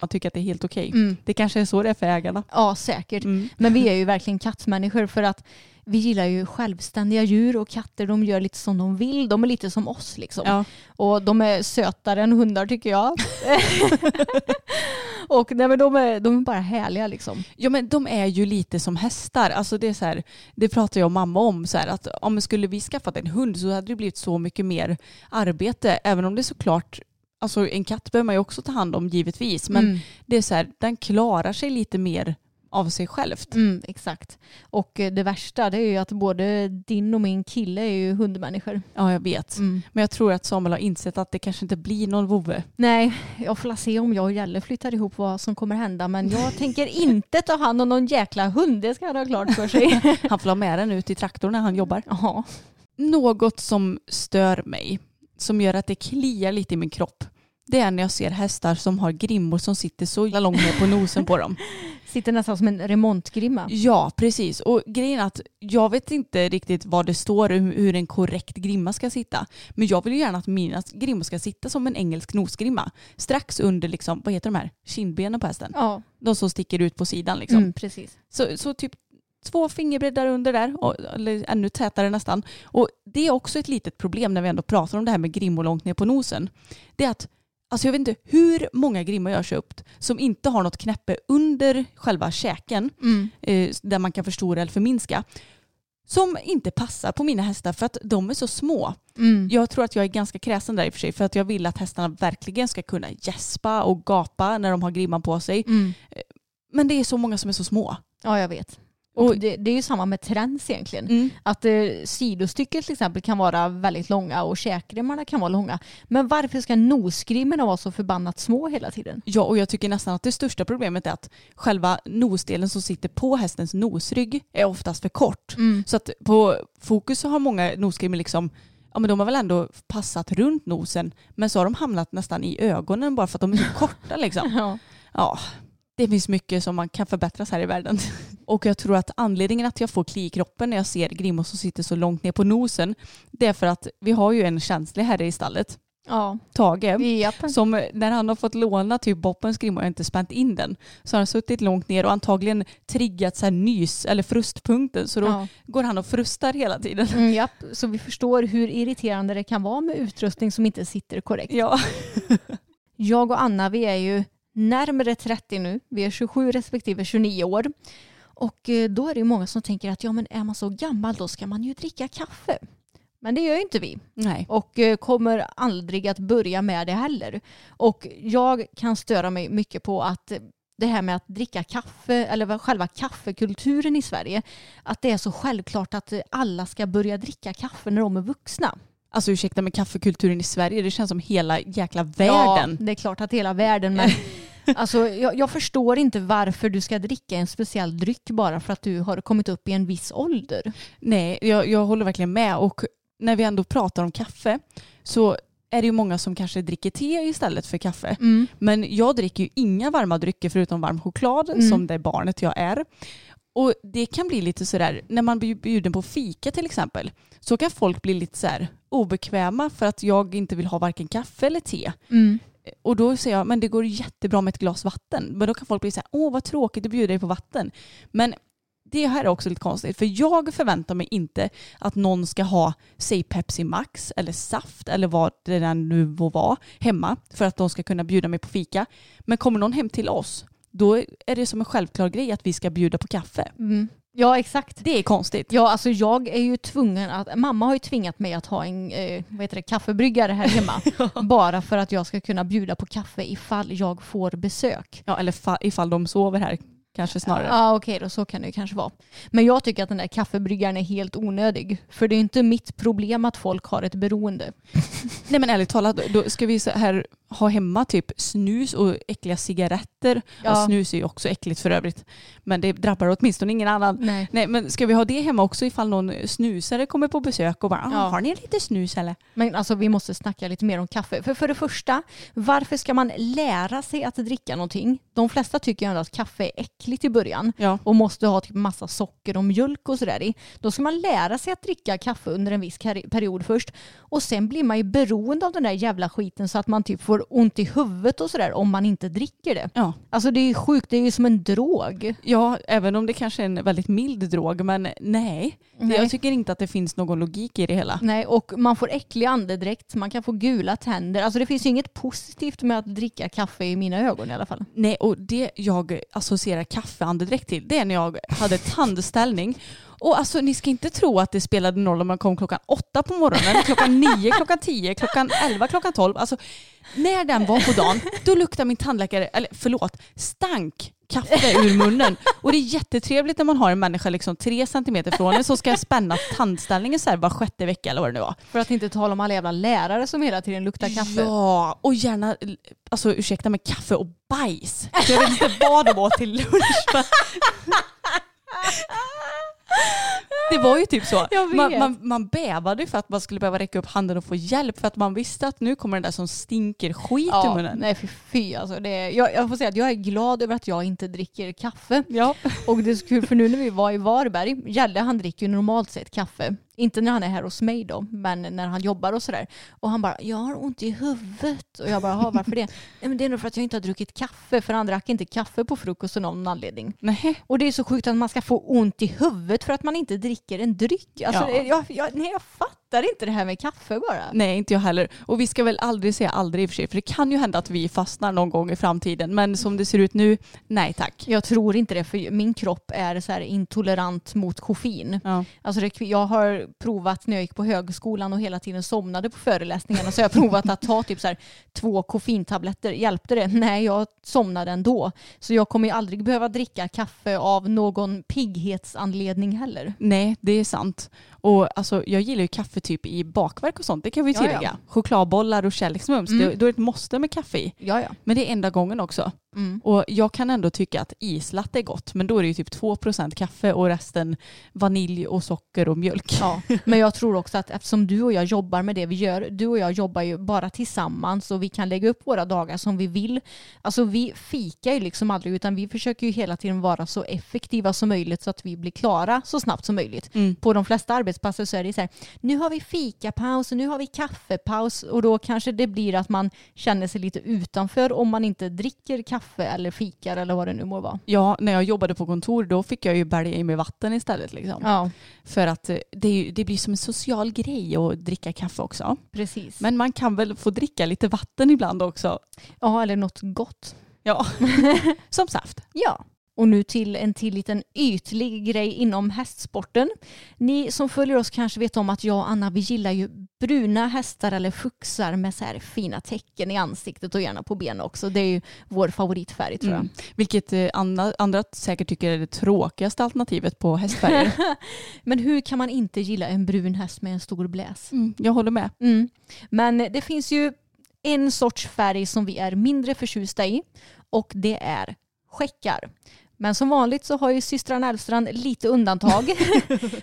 Jag tycker att det är helt okej. Okay. Mm. Det kanske är så det är för ägarna. Ja, säkert. Mm. Men vi är ju verkligen kattmänniskor för att vi gillar ju självständiga djur, och katter, de gör lite som de vill. De är lite som oss liksom. Ja. Och de är sötare än hundar, tycker jag. Och nej, men de är bara härliga liksom. Ja, men de är ju lite som hästar. Alltså det är så här, det pratar jag och mamma om så här, att om skulle vi skaffat en hund så hade det blivit så mycket mer arbete, även om det såklart, alltså en katt behöver man ju också ta hand om givetvis, men det är så här, den klarar sig lite mer av sig självt. Mm, exakt. Och det värsta, det är ju att både din och min kille är ju hundmänniskor. Ja, jag vet. Mm. Men jag tror att Samuel har insett att det kanske inte blir någon vovve. Nej, jag får se om jag och Jelle flyttar ihop vad som kommer hända. Men jag tänker inte ta hand om någon jäkla hund. Det ska han ha klart för sig. Han får ha med den ut i traktorn när han jobbar. Aha. Något som stör mig, som gör att det kliar lite i min kropp, det är när jag ser hästar som har grimmor som sitter så långt ner på nosen på dem. Sitter nästan som en remontgrimma. Ja, precis. Och grejen är att jag vet inte riktigt vad det står hur en korrekt grimma ska sitta. Men jag vill ju gärna att mina grimmor ska sitta som en engelsk nosgrimma. Strax under, liksom, vad heter de här? Kindbenen på hästen. Ja. De som sticker ut på sidan. Liksom. Mm, precis. Så typ 2 fingerbreddar under där, och, eller ännu tätare nästan. Och det är också ett litet problem när vi ändå pratar om det här med grimmor långt ner på nosen. Det är att, alltså jag vet inte hur många grimmor jag har köpt som inte har något knäppe under själva käken, där man kan förstora eller förminska, som inte passar på mina hästar för att de är så små. Mm. Jag tror att jag är ganska kräsen där i och för sig, för att jag vill att hästarna verkligen ska kunna gäspa och gapa när de har grimman på sig. Mm. Men det är så många som är så små. Ja, jag vet. Och det är ju samma med trends egentligen. Mm. Att sidostycket till exempel kan vara väldigt långa och käkgrimmarna kan vara långa. Men varför ska nosgrimmarna vara så förbannat små hela tiden? Ja, och jag tycker nästan att det största problemet är att själva nosdelen som sitter på hästens nosrygg är oftast för kort. Mm. Så att på Fokus så har många nosgrimmar liksom, ja, men de har väl ändå passat runt nosen, men så har de hamnat nästan i ögonen bara för att de är så korta liksom. Ja. Det finns mycket som man kan förbättras här i världen. Och jag tror att anledningen att jag får kli i kroppen när jag ser grimmor som sitter så långt ner på nosen, det är för att vi har ju en känslig herre i stallet. Ja. Tage. Japp. Som när han har fått låna typ boppens grimma och inte spänt in den, så har han suttit långt ner och antagligen triggat så här nys eller frustpunkten, så då går han och frustar hela tiden. Mm, japp. Så vi förstår hur irriterande det kan vara med utrustning som inte sitter korrekt. Ja. Jag och Anna, vi är ju närmare 30 nu. Vi är 27 respektive 29 år. Och då är det ju många som tänker att ja, men är man så gammal då ska man ju dricka kaffe. Men det gör ju inte vi. Nej. Och kommer aldrig att börja med det heller. Och jag kan störa mig mycket på att det här med att dricka kaffe, eller själva kaffekulturen i Sverige, att det är så självklart att alla ska börja dricka kaffe när de är vuxna. Alltså ursäkta, med kaffekulturen i Sverige, det känns som hela jäkla världen. Ja, det är klart att hela världen, men alltså, jag förstår inte varför du ska dricka en speciell dryck bara för att du har kommit upp i en viss ålder. Nej, jag håller verkligen med. Och när vi ändå pratar om kaffe så är det ju många som kanske dricker te istället för kaffe. Mm. Men jag dricker ju inga varma drycker förutom varm choklad, som det barnet jag är. Och det kan bli lite sådär, när man blir bjuden på fika till exempel, så kan folk bli lite sådär obekväma för att jag inte vill ha varken kaffe eller te. Mm. Och då säger jag, men det går jättebra med ett glas vatten. Men då kan folk bli såhär, åh vad tråkigt, du bjuder dig på vatten. Men det här är också lite konstigt, för jag förväntar mig inte att någon ska ha, säg Pepsi Max eller saft eller vad det där nu var hemma för att de ska kunna bjuda mig på fika. Men kommer någon hem till oss, då är det som en självklar grej att vi ska bjuda på kaffe. Mm. Ja, exakt. Det är konstigt. Ja, alltså jag är ju tvungen att, mamma har ju tvingat mig att ha en kaffebryggare här hemma. Bara för att jag ska kunna bjuda på kaffe ifall jag får besök. Ja, eller ifall de sover här. kanske snarare. Ja, okej då, så kan det kanske vara. Men jag tycker att den där kaffebryggaren är helt onödig. För det är inte mitt problem att folk har ett beroende. Nej, men ärligt talat, då ska vi så här ha hemma typ snus och äckliga cigaretter. Ja. Ja, snus är ju också äckligt för övrigt. Men det drabbar åtminstone ingen annan. Nej. Nej, men ska vi ha det hemma också ifall någon snusare kommer på besök och bara, ja, har ni lite snus eller? Men alltså vi måste snacka lite mer om kaffe. För det första, varför ska man lära sig att dricka någonting? De flesta tycker ändå att kaffe är äckligt i början. Ja. Och måste ha typ massa socker och mjölk och sådär i. Då ska man lära sig att dricka kaffe under en viss period först. Och sen blir man ju beroende av den där jävla skiten så att man typ får ont i huvudet och sådär om man inte dricker det. Ja. Alltså det är ju sjukt, det är ju som en drog. Ja, även om det kanske är en väldigt mild drog, men nej. Jag tycker inte att det finns någon logik i det hela. Nej, och man får äcklig andedräkt, man kan få gula tänder. Alltså det finns ju inget positivt med att dricka kaffe i mina ögon i alla fall. Nej, och det jag associerar kaffeandedräkt till, det är när jag hade tandställning. Och alltså, ni ska inte tro att det spelade noll om man kom 8:00 på morgonen, 9:00, 10:00, 11:00, 12:00. Alltså, när den var på dagen, då luktade min tandläkare, stank kaffe ur munnen. Och det är jättetrevligt när man har en människa 3 centimeter från en som ska spänna tandställningen så här var 6:e vecka eller vad det nu var. För att inte tala om alla jävla lärare som hela tiden luktar kaffe. Ja, och gärna, alltså ursäkta mig, kaffe och bajs. Jag vet inte vad det var till lunch. Det var ju typ så. Man bävade för att man skulle behöva räcka upp handen och få hjälp för att man visste att nu kommer den där som stinker skit i munnen. Nej, fy alltså. Jag får säga att jag är glad över att jag inte dricker kaffe. Ja. Och det är så kul för nu när vi var i Varberg, Jelle han dricker ju normalt sett kaffe. Inte när han är här hos mig då, men när han jobbar och sådär. Och han bara, jag har ont i huvudet. Och jag bara, varför det? Nej, men det är nog för att jag inte har druckit kaffe. För han drack inte kaffe på frukost av någon anledning. Nej. Och det är så sjukt att man ska få ont i huvudet för att man inte dricker en dryck. Alltså, ja. Jag fattar inte det här med kaffe bara. Nej, inte jag heller. Och vi ska väl aldrig säga aldrig i och för sig. För det kan ju hända att vi fastnar någon gång i framtiden. Men som det ser ut nu, nej tack. Jag tror inte det, för min kropp är så här intolerant mot koffein. Ja. Alltså jag har provat när jag gick på högskolan och hela tiden somnade på föreläsningarna, så jag har provat att ta typ så här 2 koffeintabletter. Hjälpte det? Nej, jag somnade ändå. Så jag kommer ju aldrig behöva dricka kaffe av någon pigghetsanledning heller. Nej, det är sant. Och alltså, jag gillar ju kaffe typ i bakverk och sånt, det kan vi tillägga. Ja. Chokladbollar och kärleksmums, då är det ett måste med kaffe i. Ja. Men det är enda gången också. Mm. Och jag kan ändå tycka att islatte är gott, men då är det ju typ 2% kaffe och resten vanilj och socker och mjölk. Ja, men jag tror också att eftersom du och jag jobbar med det vi gör, du och jag jobbar ju bara tillsammans och vi kan lägga upp våra dagar som vi vill. Alltså vi fikar ju aldrig, utan vi försöker ju hela tiden vara så effektiva som möjligt så att vi blir klara så snabbt som möjligt. Mm. På de flesta arbetspasser så är det så här, nu har vi fikapaus och nu har vi kaffepaus, och då kanske det blir att man känner sig lite utanför om man inte dricker kaffe eller fikar eller vad det nu må vara. Ja, när jag jobbade på kontor då fick jag ju bälja i mig vatten istället. Ja. För att det blir som en social grej att dricka kaffe också. Precis. Men man kan väl få dricka lite vatten ibland också. Ja, eller något gott. Ja, som saft. Ja. Och nu till en till liten ytlig grej inom hästsporten. Ni som följer oss kanske vet om att jag och Anna, vi gillar ju bruna hästar eller fuxar med så här fina tecken i ansiktet och gärna på benen också. Det är ju vår favoritfärg tror jag. Mm. Vilket andra säkert tycker är det tråkigaste alternativet på hästfärger. Men hur kan man inte gilla en brun häst med en stor bläs? Mm, jag håller med. Mm. Men det finns ju en sorts färg som vi är mindre förtjusta i, och det är skäckar. Men som vanligt så har ju Systrarna Älvstrand lite undantag.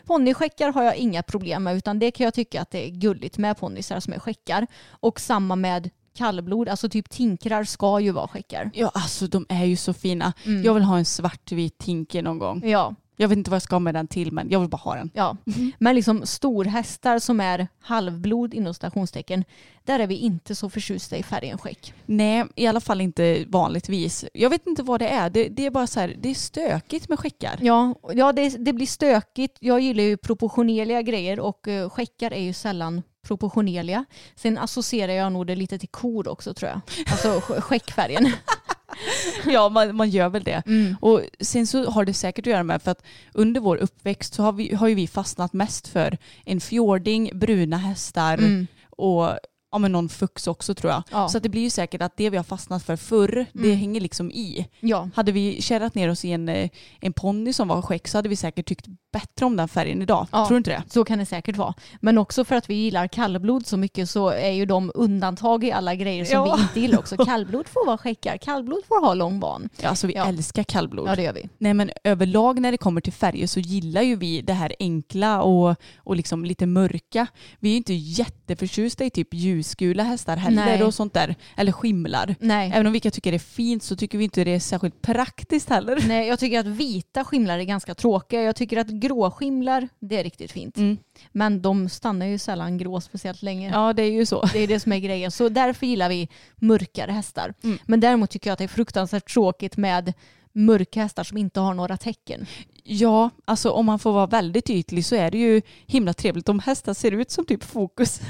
Ponnyskäckar har jag inga problem med, utan det kan jag tycka att det är gulligt med ponnysar som är skäckar. Och samma med kallblod, alltså typ tinkrar ska ju vara skäckar. Ja, alltså de är ju så fina. Mm. Jag vill ha en svartvit tinker någon gång. Ja. Jag vet inte vad jag ska med den till, men jag vill bara ha den. Ja. Mm. Men storhästar som är halvblod inom stationstecken, där är vi inte så förtjusta i färgen skäck. Nej, i alla fall inte vanligtvis. Jag vet inte vad det är. Det är bara så här, det är stökigt med skäckar. Ja, det blir stökigt. Jag gillar ju proportionerliga grejer, och skäckar är ju sällan proportionerliga. Sen associerar jag nog det lite till kor också tror jag. Alltså skäckfärgen. Ja, man gör väl det. Mm. Och sen så har det säkert att göra med, för att under vår uppväxt så har ju vi fastnat mest för en fjording, bruna hästar och ja, men någon fux också tror jag. Ja. Så att det blir ju säkert att det vi har fastnat för förr, det hänger liksom i. Ja. Hade vi kärrat ner oss i en ponny som var skäck så hade vi säkert tyckt bättre om den färgen idag. Ja. Tror du inte det? Så kan det säkert vara. Men också för att vi gillar kallblod så mycket så är ju de undantag i alla grejer som vi inte gillar också. Kallblod får vara skäckar. Kallblod får ha långban. Ja, alltså vi älskar kallblod. Ja, det gör vi. Nej, men överlag när det kommer till färger så gillar ju vi det här enkla och liksom lite mörka. Vi är ju inte jätteförtjusta i typ ljusgula hästar heller. Nej. Och sånt där. Eller skimlar. Nej. Även om vi kan tycka det är fint så tycker vi inte det är särskilt praktiskt heller. Nej, jag tycker att vita skimlar är ganska tråkiga. Jag tycker att grå skimlar, det är riktigt fint. Mm. Men de stannar ju sällan grå speciellt länge. Ja, det är ju så. Det är det som är grejen. Så därför gillar vi mörkare hästar. Mm. Men däremot tycker jag att det är fruktansvärt tråkigt med mörka hästar som inte har några tecken. Ja, alltså om man får vara väldigt ytlig så är det ju himla trevligt om hästar ser ut som typ Fokus.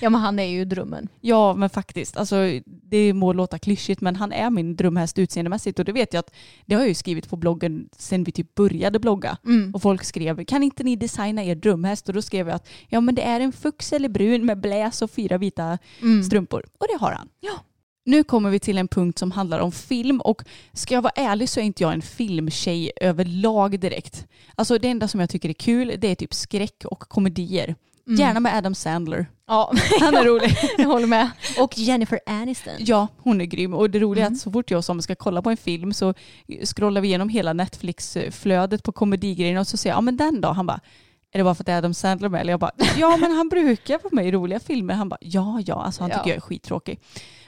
Ja, men han är ju drömmen. Ja, men faktiskt. Alltså det må låta klyschigt men han är min drömhäst utseendemässigt och det vet jag att det har jag ju skrivit på bloggen sen vi typ började blogga. Mm. Och folk skrev, kan inte ni designa er drömhäst? Och då skrev jag att ja men det är en fux eller brun med bläs och 4 vita strumpor. Och det har han. Ja. Nu kommer vi till en punkt som handlar om film och ska jag vara ärlig så är inte jag en filmtjej överlag direkt. Alltså det enda som jag tycker är kul det är typ skräck och komedier. Gärna med Adam Sandler. Ja, han är rolig. Jag håller med. Och Jennifer Aniston. Ja, hon är grym. Och det roliga är att så fort jag som ska kolla på en film så scrollar vi igenom hela Netflix-flödet på komedigrejerna och så säger jag, ja men den då? Han bara, är det bara för att Adam Sandler med? Eller jag bara, ja men han brukar vara med i roliga filmer. Han bara, ja, alltså han tycker jag är skittråkig.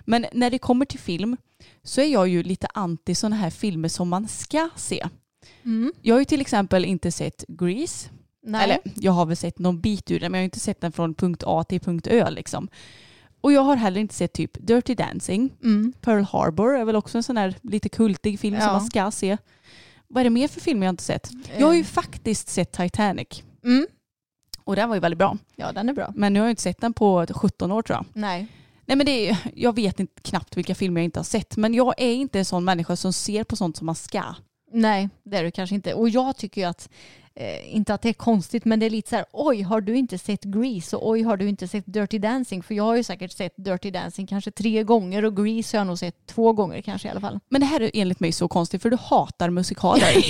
Men när det kommer till film så är jag ju lite anti sådana här filmer som man ska se. Mm. Jag har ju till exempel inte sett Grease. Nej. Eller jag har väl sett någon bit ur den men jag har inte sett den från punkt A till punkt Ö liksom. Och jag har heller inte sett typ Dirty Dancing. Mm. Pearl Harbor är väl också en sån här lite kultig film som man ska se. Vad är det mer för film jag inte sett? Jag har ju faktiskt sett Titanic. Mm. Och den var ju väldigt bra. Ja, den är bra. Men nu har jag inte sett den på 17 år tror jag. Nej, men det är, jag vet inte knappt vilka filmer jag inte har sett. Men jag är inte en sån människa som ser på sånt som man ska. Nej, det är du kanske inte. Och jag tycker ju att, inte att det är konstigt, men det är lite så här, oj har du inte sett Grease? Och oj har du inte sett Dirty Dancing? För jag har ju säkert sett Dirty Dancing kanske 3 gånger och Grease har jag nog sett 2 gånger kanske i alla fall. Men det här är enligt mig så konstigt för du hatar musikaler.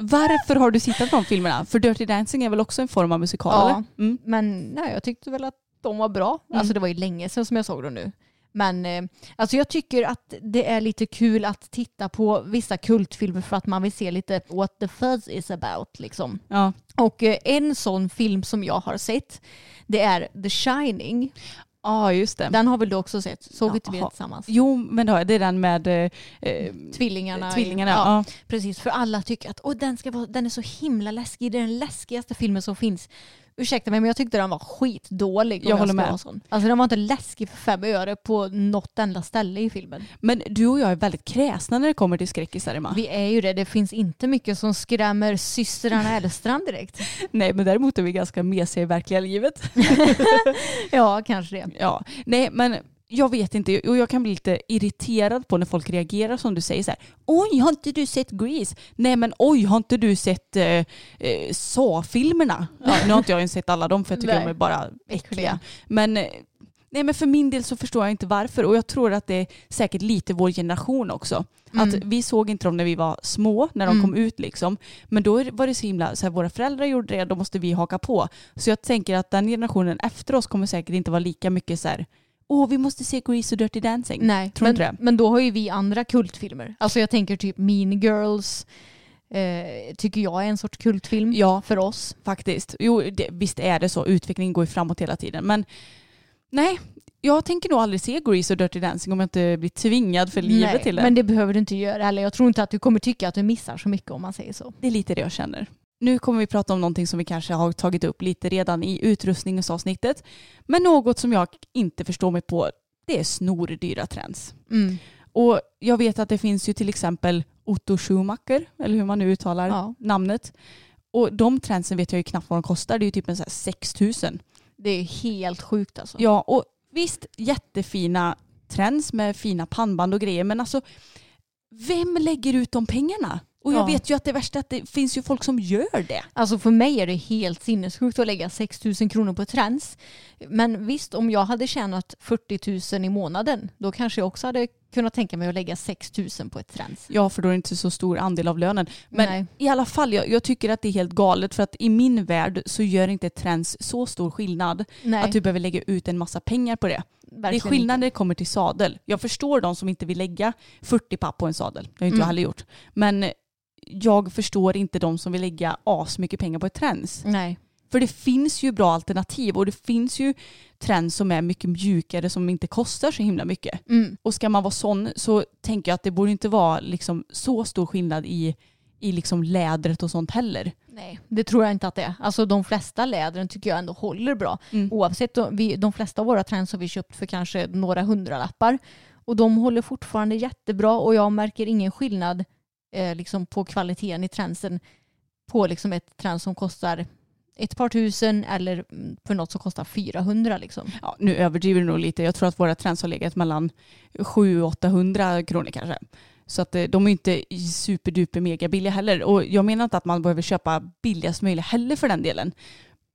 Varför har du sittat på de filmerna? För Dirty Dancing är väl också en form av musikal? Ja, men nej, jag tyckte väl att de var bra. Alltså det var ju länge sedan som jag såg dem nu. Men alltså jag tycker att det är lite kul att titta på vissa kultfilmer för att man vill se lite what the fuzz is about liksom. Ja. Och en sån film som jag har sett det är The Shining. Ja, just det. Den har väl du också sett? Såg inte vi tillsammans? Jo, men det är den med tvillingarna. Ja. Precis, för alla tycker att den är så himla läskig. Det är den läskigaste filmen som finns. Ursäkta mig, men jag tyckte den var skitdålig. Jag håller med. Alltså den var inte läskig för 5 öre på något enda ställe i filmen. Men du och jag är väldigt kräsna när det kommer till skräckisar, Emma. Vi är ju det. Det finns inte mycket som skrämmer Systrarna Älvstrand direkt. Nej, men däremot är vi ganska mesiga i verkliga livet. Ja, kanske det. Ja. Nej, men jag vet inte. Och jag kan bli lite irriterad på när folk reagerar som du säger så här. Oj, har inte du sett Grease? Nej, men oj, har inte du sett Saw-filmerna? Ja, nu har inte jag ens sett alla dem för jag tycker de är bara äckliga. Men... nej, men för min del så förstår jag inte varför. Och jag tror att det är säkert lite vår generation också. Att vi såg inte dem när vi var små, när de kom ut liksom. Men då var det så himla, så här, våra föräldrar gjorde det, då måste vi haka på. Så jag tänker att den generationen efter oss kommer säkert inte vara lika mycket så här... vi måste se Grease och Dirty Dancing. Nej, men då har ju vi andra kultfilmer. Alltså jag tänker typ Mean Girls... tycker jag är en sorts kultfilm för oss. Faktiskt. Jo, visst är det så. Utvecklingen går ju framåt hela tiden. Men nej, jag tänker nog aldrig se Grease och Dirty Dancing om jag inte blir tvingad för livet till det. Men det behöver du inte göra. Eller jag tror inte att du kommer tycka att du missar så mycket om man säger så. Det är lite det jag känner. Nu kommer vi prata om någonting som vi kanske har tagit upp lite redan i utrustningsavsnittet. Men något som jag inte förstår mig på, det är snordyra trends. Mm. Och jag vet att det finns ju till exempel Otto Schumacher, eller hur man nu uttalar namnet. Och de trendsen vet jag ju knappt vad de kostar. Det är ju typ en så här 6 000. Det är helt sjukt alltså. Ja, och visst jättefina trends med fina pannband och grejer. Men alltså, vem lägger ut de pengarna? Och jag vet ju att det värsta är att det finns ju folk som gör det. Alltså för mig är det helt sinnessjukt att lägga 6 000 kronor på träns. Men visst, om jag hade tjänat 40 000 i månaden, då kanske jag också hade kunnat tänka mig att lägga 6 000 på ett träns. Ja, för då är det inte så stor andel av lönen. Men i alla fall, jag tycker att det är helt galet. För att i min värld så gör inte träns så stor skillnad. Nej. Att du behöver lägga ut en massa pengar på det. Verkligen det är skillnad när det kommer till sadel. Jag förstår de som inte vill lägga 40 papp på en sadel. Det har inte jag heller gjort. Men jag förstår inte de som vill lägga asmycket pengar på ett träns. Nej. För det finns ju bra alternativ. Och det finns ju träns som är mycket mjukare, som inte kostar så himla mycket. Mm. Och ska man vara sån, så tänker jag att det borde inte vara liksom så stor skillnad i liksom lädret och sånt heller. Nej, det tror jag inte att det är. Alltså de flesta lädren tycker jag ändå håller bra. Mm. Oavsett, de flesta av våra träns har vi köpt för kanske några hundralappar. Och de håller fortfarande jättebra. Och jag märker ingen skillnad liksom på kvaliteten i tränsen på liksom ett träns som kostar ett par tusen eller för något som kostar 400 liksom. Ja, nu överdriver du nog lite. Jag tror att våra träns har legat mellan 700-800 kronor kanske. Så att de är inte superduper mega billiga heller. Och jag menar inte att man behöver köpa billigast möjligt heller för den delen.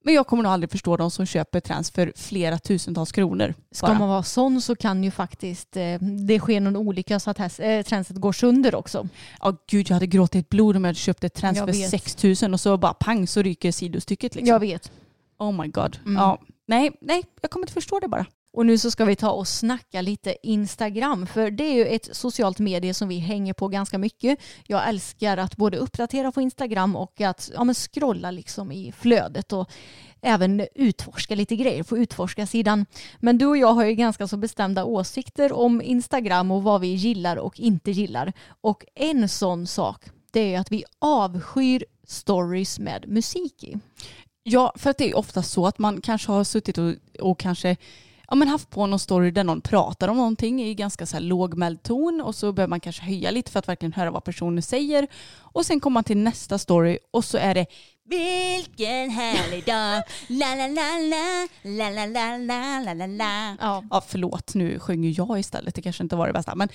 Men jag kommer nog aldrig förstå de som köper träns för flera tusentals kronor. Ska man vara sån så kan ju faktiskt det ske någon olycka så att tränset går sönder också. Ja gud, jag hade gråtit blod om jag hade köpt ett träns för 6 000 och så bara pang så ryker sidostycket liksom. Jag vet. Oh my god. Mm. Ja, nej, jag kommer inte förstå det bara. Och nu så ska vi ta och snacka lite Instagram, för det är ju ett socialt medie som vi hänger på ganska mycket. Jag älskar att både uppdatera på Instagram och att scrolla liksom i flödet och även utforska lite grejer på utforska-sidan. Men du och jag har ju ganska så bestämda åsikter om Instagram och vad vi gillar och inte gillar. Och en sån sak, det är att vi avskyr stories med musik i. Ja, för att det är ofta så att man kanske har suttit och kanske... Ja, men haft på någon story där någon pratar om någonting i ganska så här lågmäld ton, och så behöver man kanske höja lite för att verkligen höra vad personen säger. Och sen kommer man till nästa story och så är det vilken härlig dag. La la la la la la la la la la. Ja, förlåt, nu sjunger jag istället. Det kanske inte var det bästa, men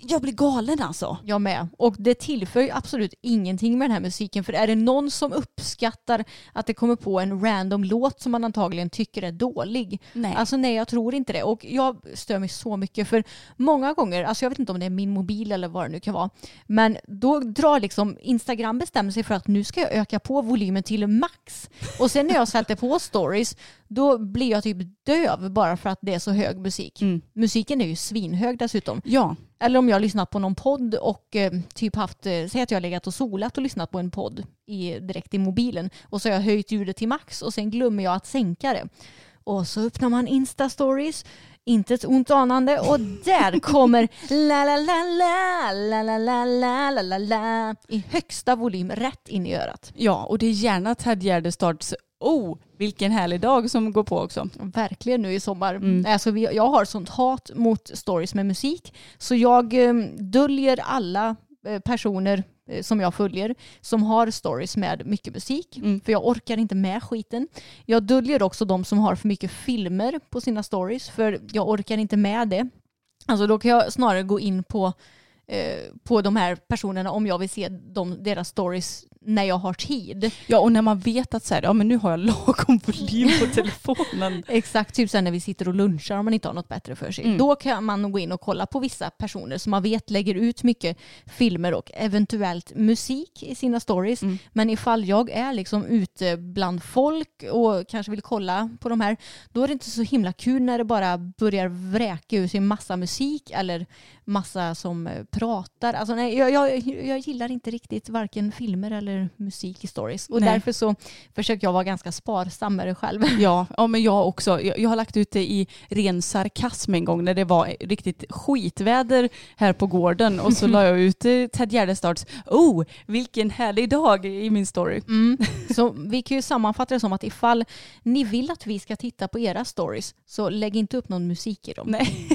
jag blir galen alltså. Jag med. Och det tillför ju absolut ingenting med den här musiken. För är det någon som uppskattar att det kommer på en random låt som man antagligen tycker är dålig? Nej. Alltså nej, jag tror inte det. Och jag stör mig så mycket. För många gånger, alltså jag vet inte om det är min mobil eller vad det nu kan vara. Men då drar liksom Instagram bestämmer sig för att nu ska jag öka på volymen till max. Och sen när jag sätter på stories, då blir jag typ döv bara för att det är så hög musik. Mm. Musiken är ju svinhög dessutom. Ja. Eller om jag har lyssnat på någon podd och typ haft, säg att jag har legat och solat och lyssnat på en podd direkt i mobilen. Och så har jag höjt ljudet till max och sen glömmer jag att sänka det. Och så öppnar man Insta-stories, inte ett ont anande. Och där kommer la la la la la la la la la la i högsta volym rätt in i örat. Ja, och det är gärna Ted Gärde starts. Oh, vilken härlig dag som går på också. Verkligen nu i sommar. Mm. Alltså jag har sånt hat mot stories med musik. Så jag döljer alla personer som jag följer som har stories med mycket musik. Mm. För jag orkar inte med skiten. Jag döljer också de som har för mycket filmer på sina stories. För jag orkar inte med det. Alltså då kan jag snarare gå in på de här personerna om jag vill se deras stories när jag har tid. Ja, och när man vet att så här, ja men nu har jag lagom volym på telefonen. Exakt, typ sen när vi sitter och lunchar om man inte har något bättre för sig. Mm. Då kan man gå in och kolla på vissa personer som man vet lägger ut mycket filmer och eventuellt musik i sina stories. Mm. Men ifall jag är liksom ute bland folk och kanske vill kolla på de här, då är det inte så himla kul när det bara börjar vräka ur sig massa musik eller massa som pratar. Alltså nej, jag gillar inte riktigt varken filmer eller musik i stories. Och därför så försöker jag vara ganska sparsam med det själv. Ja, men jag också. Jag har lagt ut det i ren sarkasm en gång när det var riktigt skitväder här på gården. Och så la jag ut Ted Gärdestads oh, vilken härlig dag i min story. Mm. Så vi kan ju sammanfatta det som att ifall ni vill att vi ska titta på era stories så lägg inte upp någon musik i dem. Nej.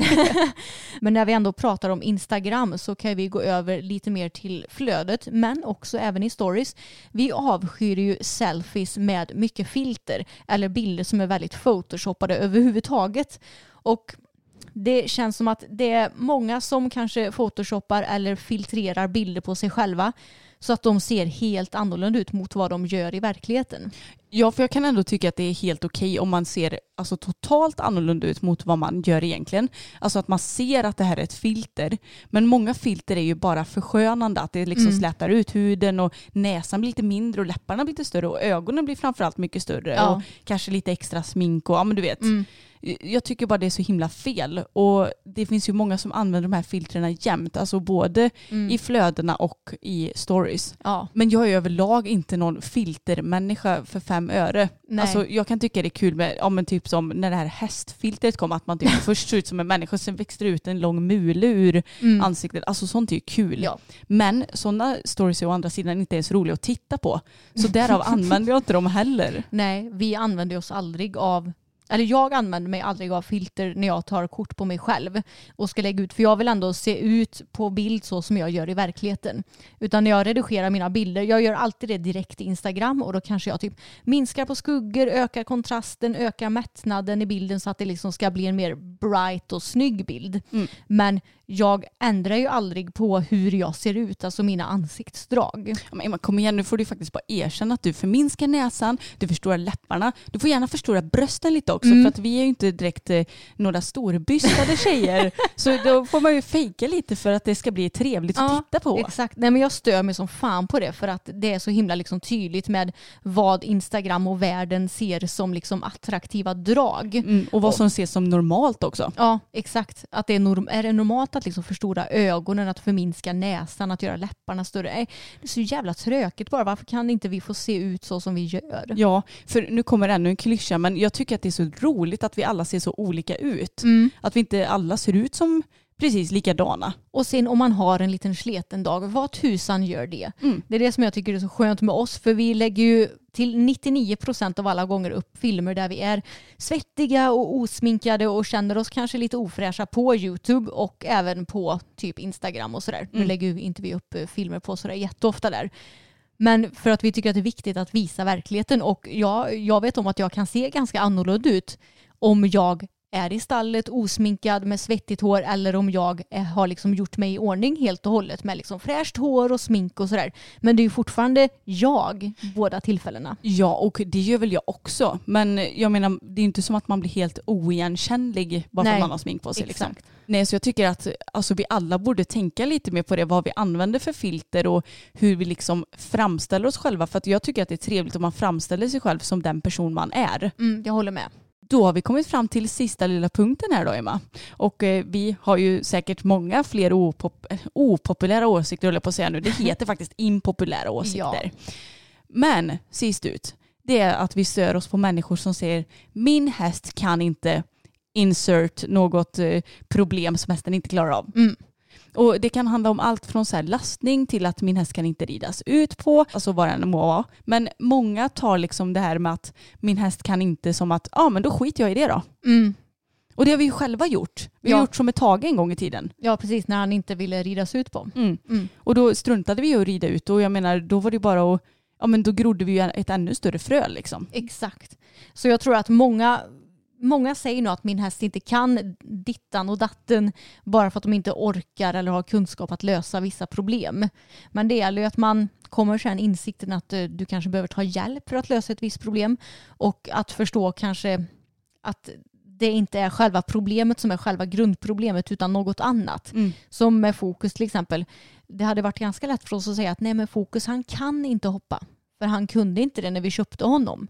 Men när vi ändå pratar om Instagram så kan vi gå över lite mer till flödet, men också även i stories. Vi avskyr ju selfies med mycket filter eller bilder som är väldigt photoshoppade överhuvudtaget. Och Det känns som att det är många som kanske photoshoppar eller filtrerar bilder på sig själva så att de ser helt annorlunda ut mot vad de gör i verkligheten. Ja, för jag kan ändå tycka att det är helt okej om man ser alltså totalt annorlunda ut mot vad man gör egentligen. Alltså att man ser att det här är ett filter. Men många filter är ju bara förskönande. Att det liksom slätar ut huden och näsan blir lite mindre och läpparna blir lite större och ögonen blir framförallt mycket större. Ja. Och kanske lite extra smink och ja, men du vet. Mm. Jag tycker bara det är så himla fel. Och det finns ju många som använder de här filtrerna jämt. Alltså både i flödena och i stories. Ja. Men jag är överlag inte någon filtermänniska för 5 öre. Nej. Alltså jag kan tycka det är kul med, ja, men typ som när det här hästfiltret kom. Att man typ först ser ut som en människa och sen växte ut en lång mule ur ansiktet. Alltså sånt är ju kul. Ja. Men sådana stories är å andra sidan inte ens roliga att titta på. Så därav använder jag inte dem heller. Nej, vi använder oss aldrig av... Eller jag använder mig aldrig av filter när jag tar kort på mig själv och ska lägga ut. För jag vill ändå se ut på bild så som jag gör i verkligheten. Utan när jag redigerar mina bilder, jag gör alltid det direkt i Instagram. Och då kanske jag typ minskar på skuggor, ökar kontrasten, ökar mättnaden i bilden så att det liksom ska bli en mer bright och snygg bild. Mm. Men jag ändrar ju aldrig på hur jag ser ut, alltså mina ansiktsdrag. Ja, men Emma, kom igen, nu får du faktiskt bara erkänna att du förminskar näsan, du förstorar läpparna, du får gärna förstora brösten lite också, för att vi är ju inte direkt några storbystade tjejer. Så då får man ju fejka lite för att det ska bli trevligt att titta på. Exakt, nej men jag stör mig som fan på det, för att det är så himla liksom tydligt med vad Instagram och världen ser som liksom attraktiva drag. Mm, och vad som ses som normalt också. Ja, exakt. Att det är det normalt att liksom förstora ögonen, att förminska näsan, att göra läpparna större. Det är så jävla trökigt bara. Varför kan inte vi få se ut så som vi gör? Ja, för nu kommer ännu en klyscha, men jag tycker att det är så roligt att vi alla ser så olika ut. Mm. Att vi inte alla ser ut som precis likadana. Och sen om man har en liten sleten dag, vad tusan gör det? Mm. Det är det som jag tycker är så skönt med oss, för vi lägger ju till 99% av alla gånger upp filmer där vi är svettiga och osminkade och känner oss kanske lite ofräscha på YouTube och även på typ Instagram och sådär. Mm. Nu lägger ju inte vi upp filmer på sådär jätteofta där. Men för att vi tycker att det är viktigt att visa verkligheten, och jag vet om att jag kan se ganska annorlunda ut om jag är i stallet osminkad med svettigt hår eller om jag har liksom gjort mig i ordning helt och hållet med liksom fräscht hår och smink och sådär. Men det är ju fortfarande jag båda tillfällena. Ja, och det gör väl jag också. Men jag menar, det är inte som att man blir helt oigenkännlig bara för att man har smink på sig. Exakt. Liksom. Nej, så jag tycker att alltså, vi alla borde tänka lite mer på det, vad vi använder för filter och hur vi liksom framställer oss själva. För att jag tycker att det är trevligt om man framställer sig själv som den person man är. Mm, jag håller med. Då har vi kommit fram till sista lilla punkten här då, Emma. Och vi har ju säkert många fler opopulära åsikter, håller jag på att säga nu. Det heter faktiskt impopulära åsikter. Ja. Men sist ut, det är att vi stör oss på människor som säger min häst kan inte insert något problem som hästen inte klarar av. Mm. Och det kan handla om allt från så här lastning till att min häst kan inte ridas ut på. Alltså vad den må vara. Men många tar liksom det här med att min häst kan inte som att, ja men då skiter jag i det då. Mm. Och det har vi ju själva gjort. Vi har gjort som ett Tage en gång i tiden. Ja, precis. När han inte ville ridas ut på. Mm. Mm. Och då struntade vi ju att rida ut. Och jag menar, då var det bara att, ja men då grodde vi ju ett ännu större frö liksom. Exakt. Så jag tror att många säger nog att min häst inte kan dittan och datten bara för att de inte orkar eller har kunskap att lösa vissa problem. Men det gäller ju att man kommer sedan insikten att du kanske behöver ta hjälp för att lösa ett visst problem. Och att förstå kanske att det inte är själva problemet som är själva grundproblemet utan något annat. Mm. Som med Fokus till exempel. Det hade varit ganska lätt för oss att säga att nej men Fokus, han kan inte hoppa. För han kunde inte det när vi köpte honom.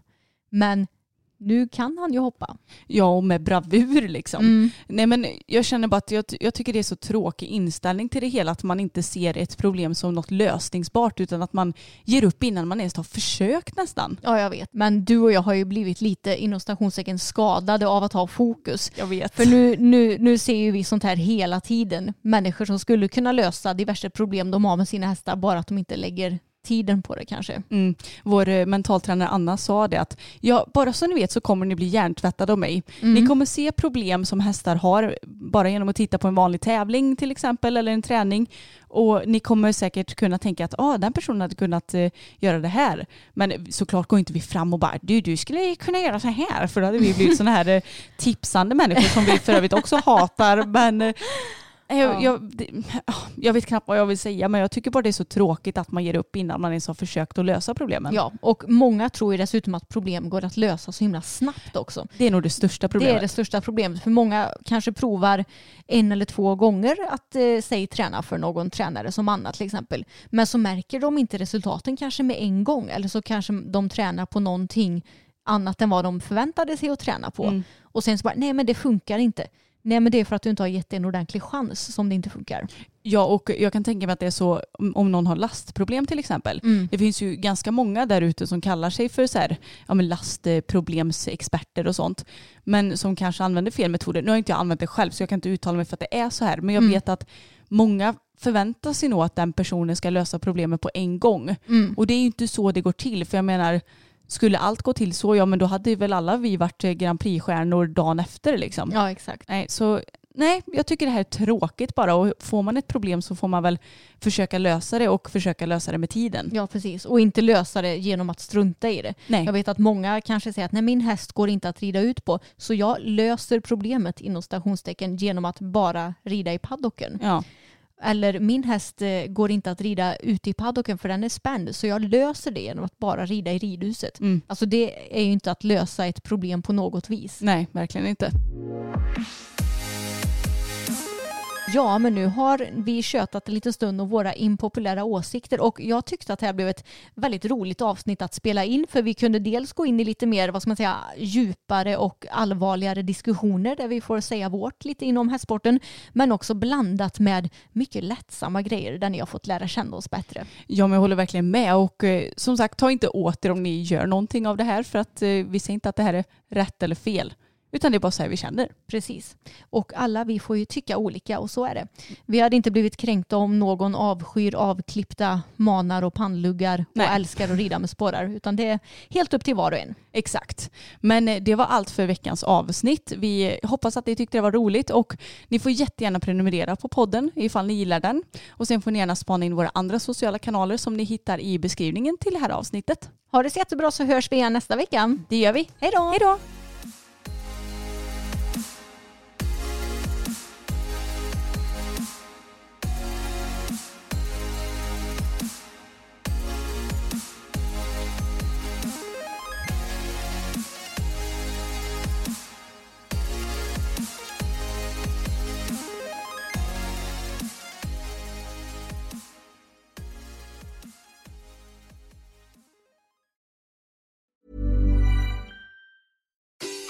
Men nu kan han ju hoppa. Ja, och med bravur liksom. Mm. Nej, men jag känner bara att jag tycker det är så tråkig inställning till det hela. Att man inte ser ett problem som något lösningsbart. Utan att man ger upp innan man ens har försökt nästan. Ja, jag vet. Men du och jag har ju blivit lite inom stationstecken skadade av att ha Fokus. Jag vet. För nu ser ju vi sånt här hela tiden. Människor som skulle kunna lösa diverse problem de har med sina hästar. Bara att de inte lägger tiden på det kanske. Mm. Vår mentaltränare Anna sa det att bara så ni vet så kommer ni bli hjärntvättade av mig. Mm. Ni kommer se problem som hästar har bara genom att titta på en vanlig tävling till exempel eller en träning. Och ni kommer säkert kunna tänka att den personen hade kunnat göra det här. Men såklart går inte vi fram och bara du skulle kunna göra så här. För då hade vi blivit såna här tipsande människor som vi för övrigt också hatar. Men jag vet knappt vad jag vill säga, men jag tycker bara det är så tråkigt att man ger upp innan man ens har försökt att lösa problemen. Ja, och många tror ju dessutom att problem går att lösa så himla snabbt också. Det är nog det största problemet. Det är det största problemet, för många kanske provar 1 eller 2 gånger att träna för någon tränare som Anna till exempel. Men så märker de inte resultaten kanske med en gång, eller så kanske de tränar på någonting annat än vad de förväntade sig att träna på. Mm. Och sen så bara, nej men det funkar inte. Nej, men det är för att du inte har gett en ordentlig chans som det inte funkar. Ja, och jag kan tänka mig att det är så om någon har lastproblem till exempel. Mm. Det finns ju ganska många där ute som kallar sig för så här, lastproblemsexperter och sånt. Men som kanske använder fel metoder. Nu har inte jag använt det själv så jag kan inte uttala mig för att det är så här. Men jag vet att många förväntar sig nog att den personen ska lösa problemet på en gång. Mm. Och det är ju inte så det går till. För jag menar, skulle allt gå till så, men då hade väl alla vi varit Grand Prix-stjärnor dagen efter liksom. Ja, exakt. Nej, jag tycker det här är tråkigt bara, och får man ett problem så får man väl försöka lösa det och försöka lösa det med tiden. Ja, precis. Och inte lösa det genom att strunta i det. Nej. Jag vet att många kanske säger att nej, min häst går inte att rida ut på, så jag löser problemet inom stationstecken genom att bara rida i paddocken. Ja. Eller min häst går inte att rida ute i paddocken för den är spänd. Så jag löser det genom att bara rida i ridhuset. Mm. Alltså det är ju inte att lösa ett problem på något vis. Nej, verkligen inte. Ja, men nu har vi tjötat en liten stund om våra impopulära åsikter, och jag tyckte att det här blev ett väldigt roligt avsnitt att spela in, för vi kunde dels gå in i lite mer, vad ska man säga, djupare och allvarligare diskussioner där vi får säga vårt lite inom hästsporten, men också blandat med mycket lättsamma grejer där ni har fått lära känna oss bättre. Ja, men jag håller verkligen med, och som sagt, ta inte åt er om ni gör någonting av det här, för att vi säger inte att det här är rätt eller fel. Utan det är bara så här vi känner. Precis. Och alla vi får ju tycka olika, och så är det. Vi hade inte blivit kränkta om någon avskyr avklippta manar och pannluggar. Nej. Och älskar att rida med sporrar. Utan det är helt upp till var och en. Exakt. Men det var allt för veckans avsnitt. Vi hoppas att ni tyckte det var roligt, och ni får jättegärna prenumerera på podden ifall ni gillar den. Och sen får ni gärna spana in våra andra sociala kanaler som ni hittar i beskrivningen till det här avsnittet. Ha det så jättebra, så hörs vi igen nästa vecka. Det gör vi. Hej då! Hej då!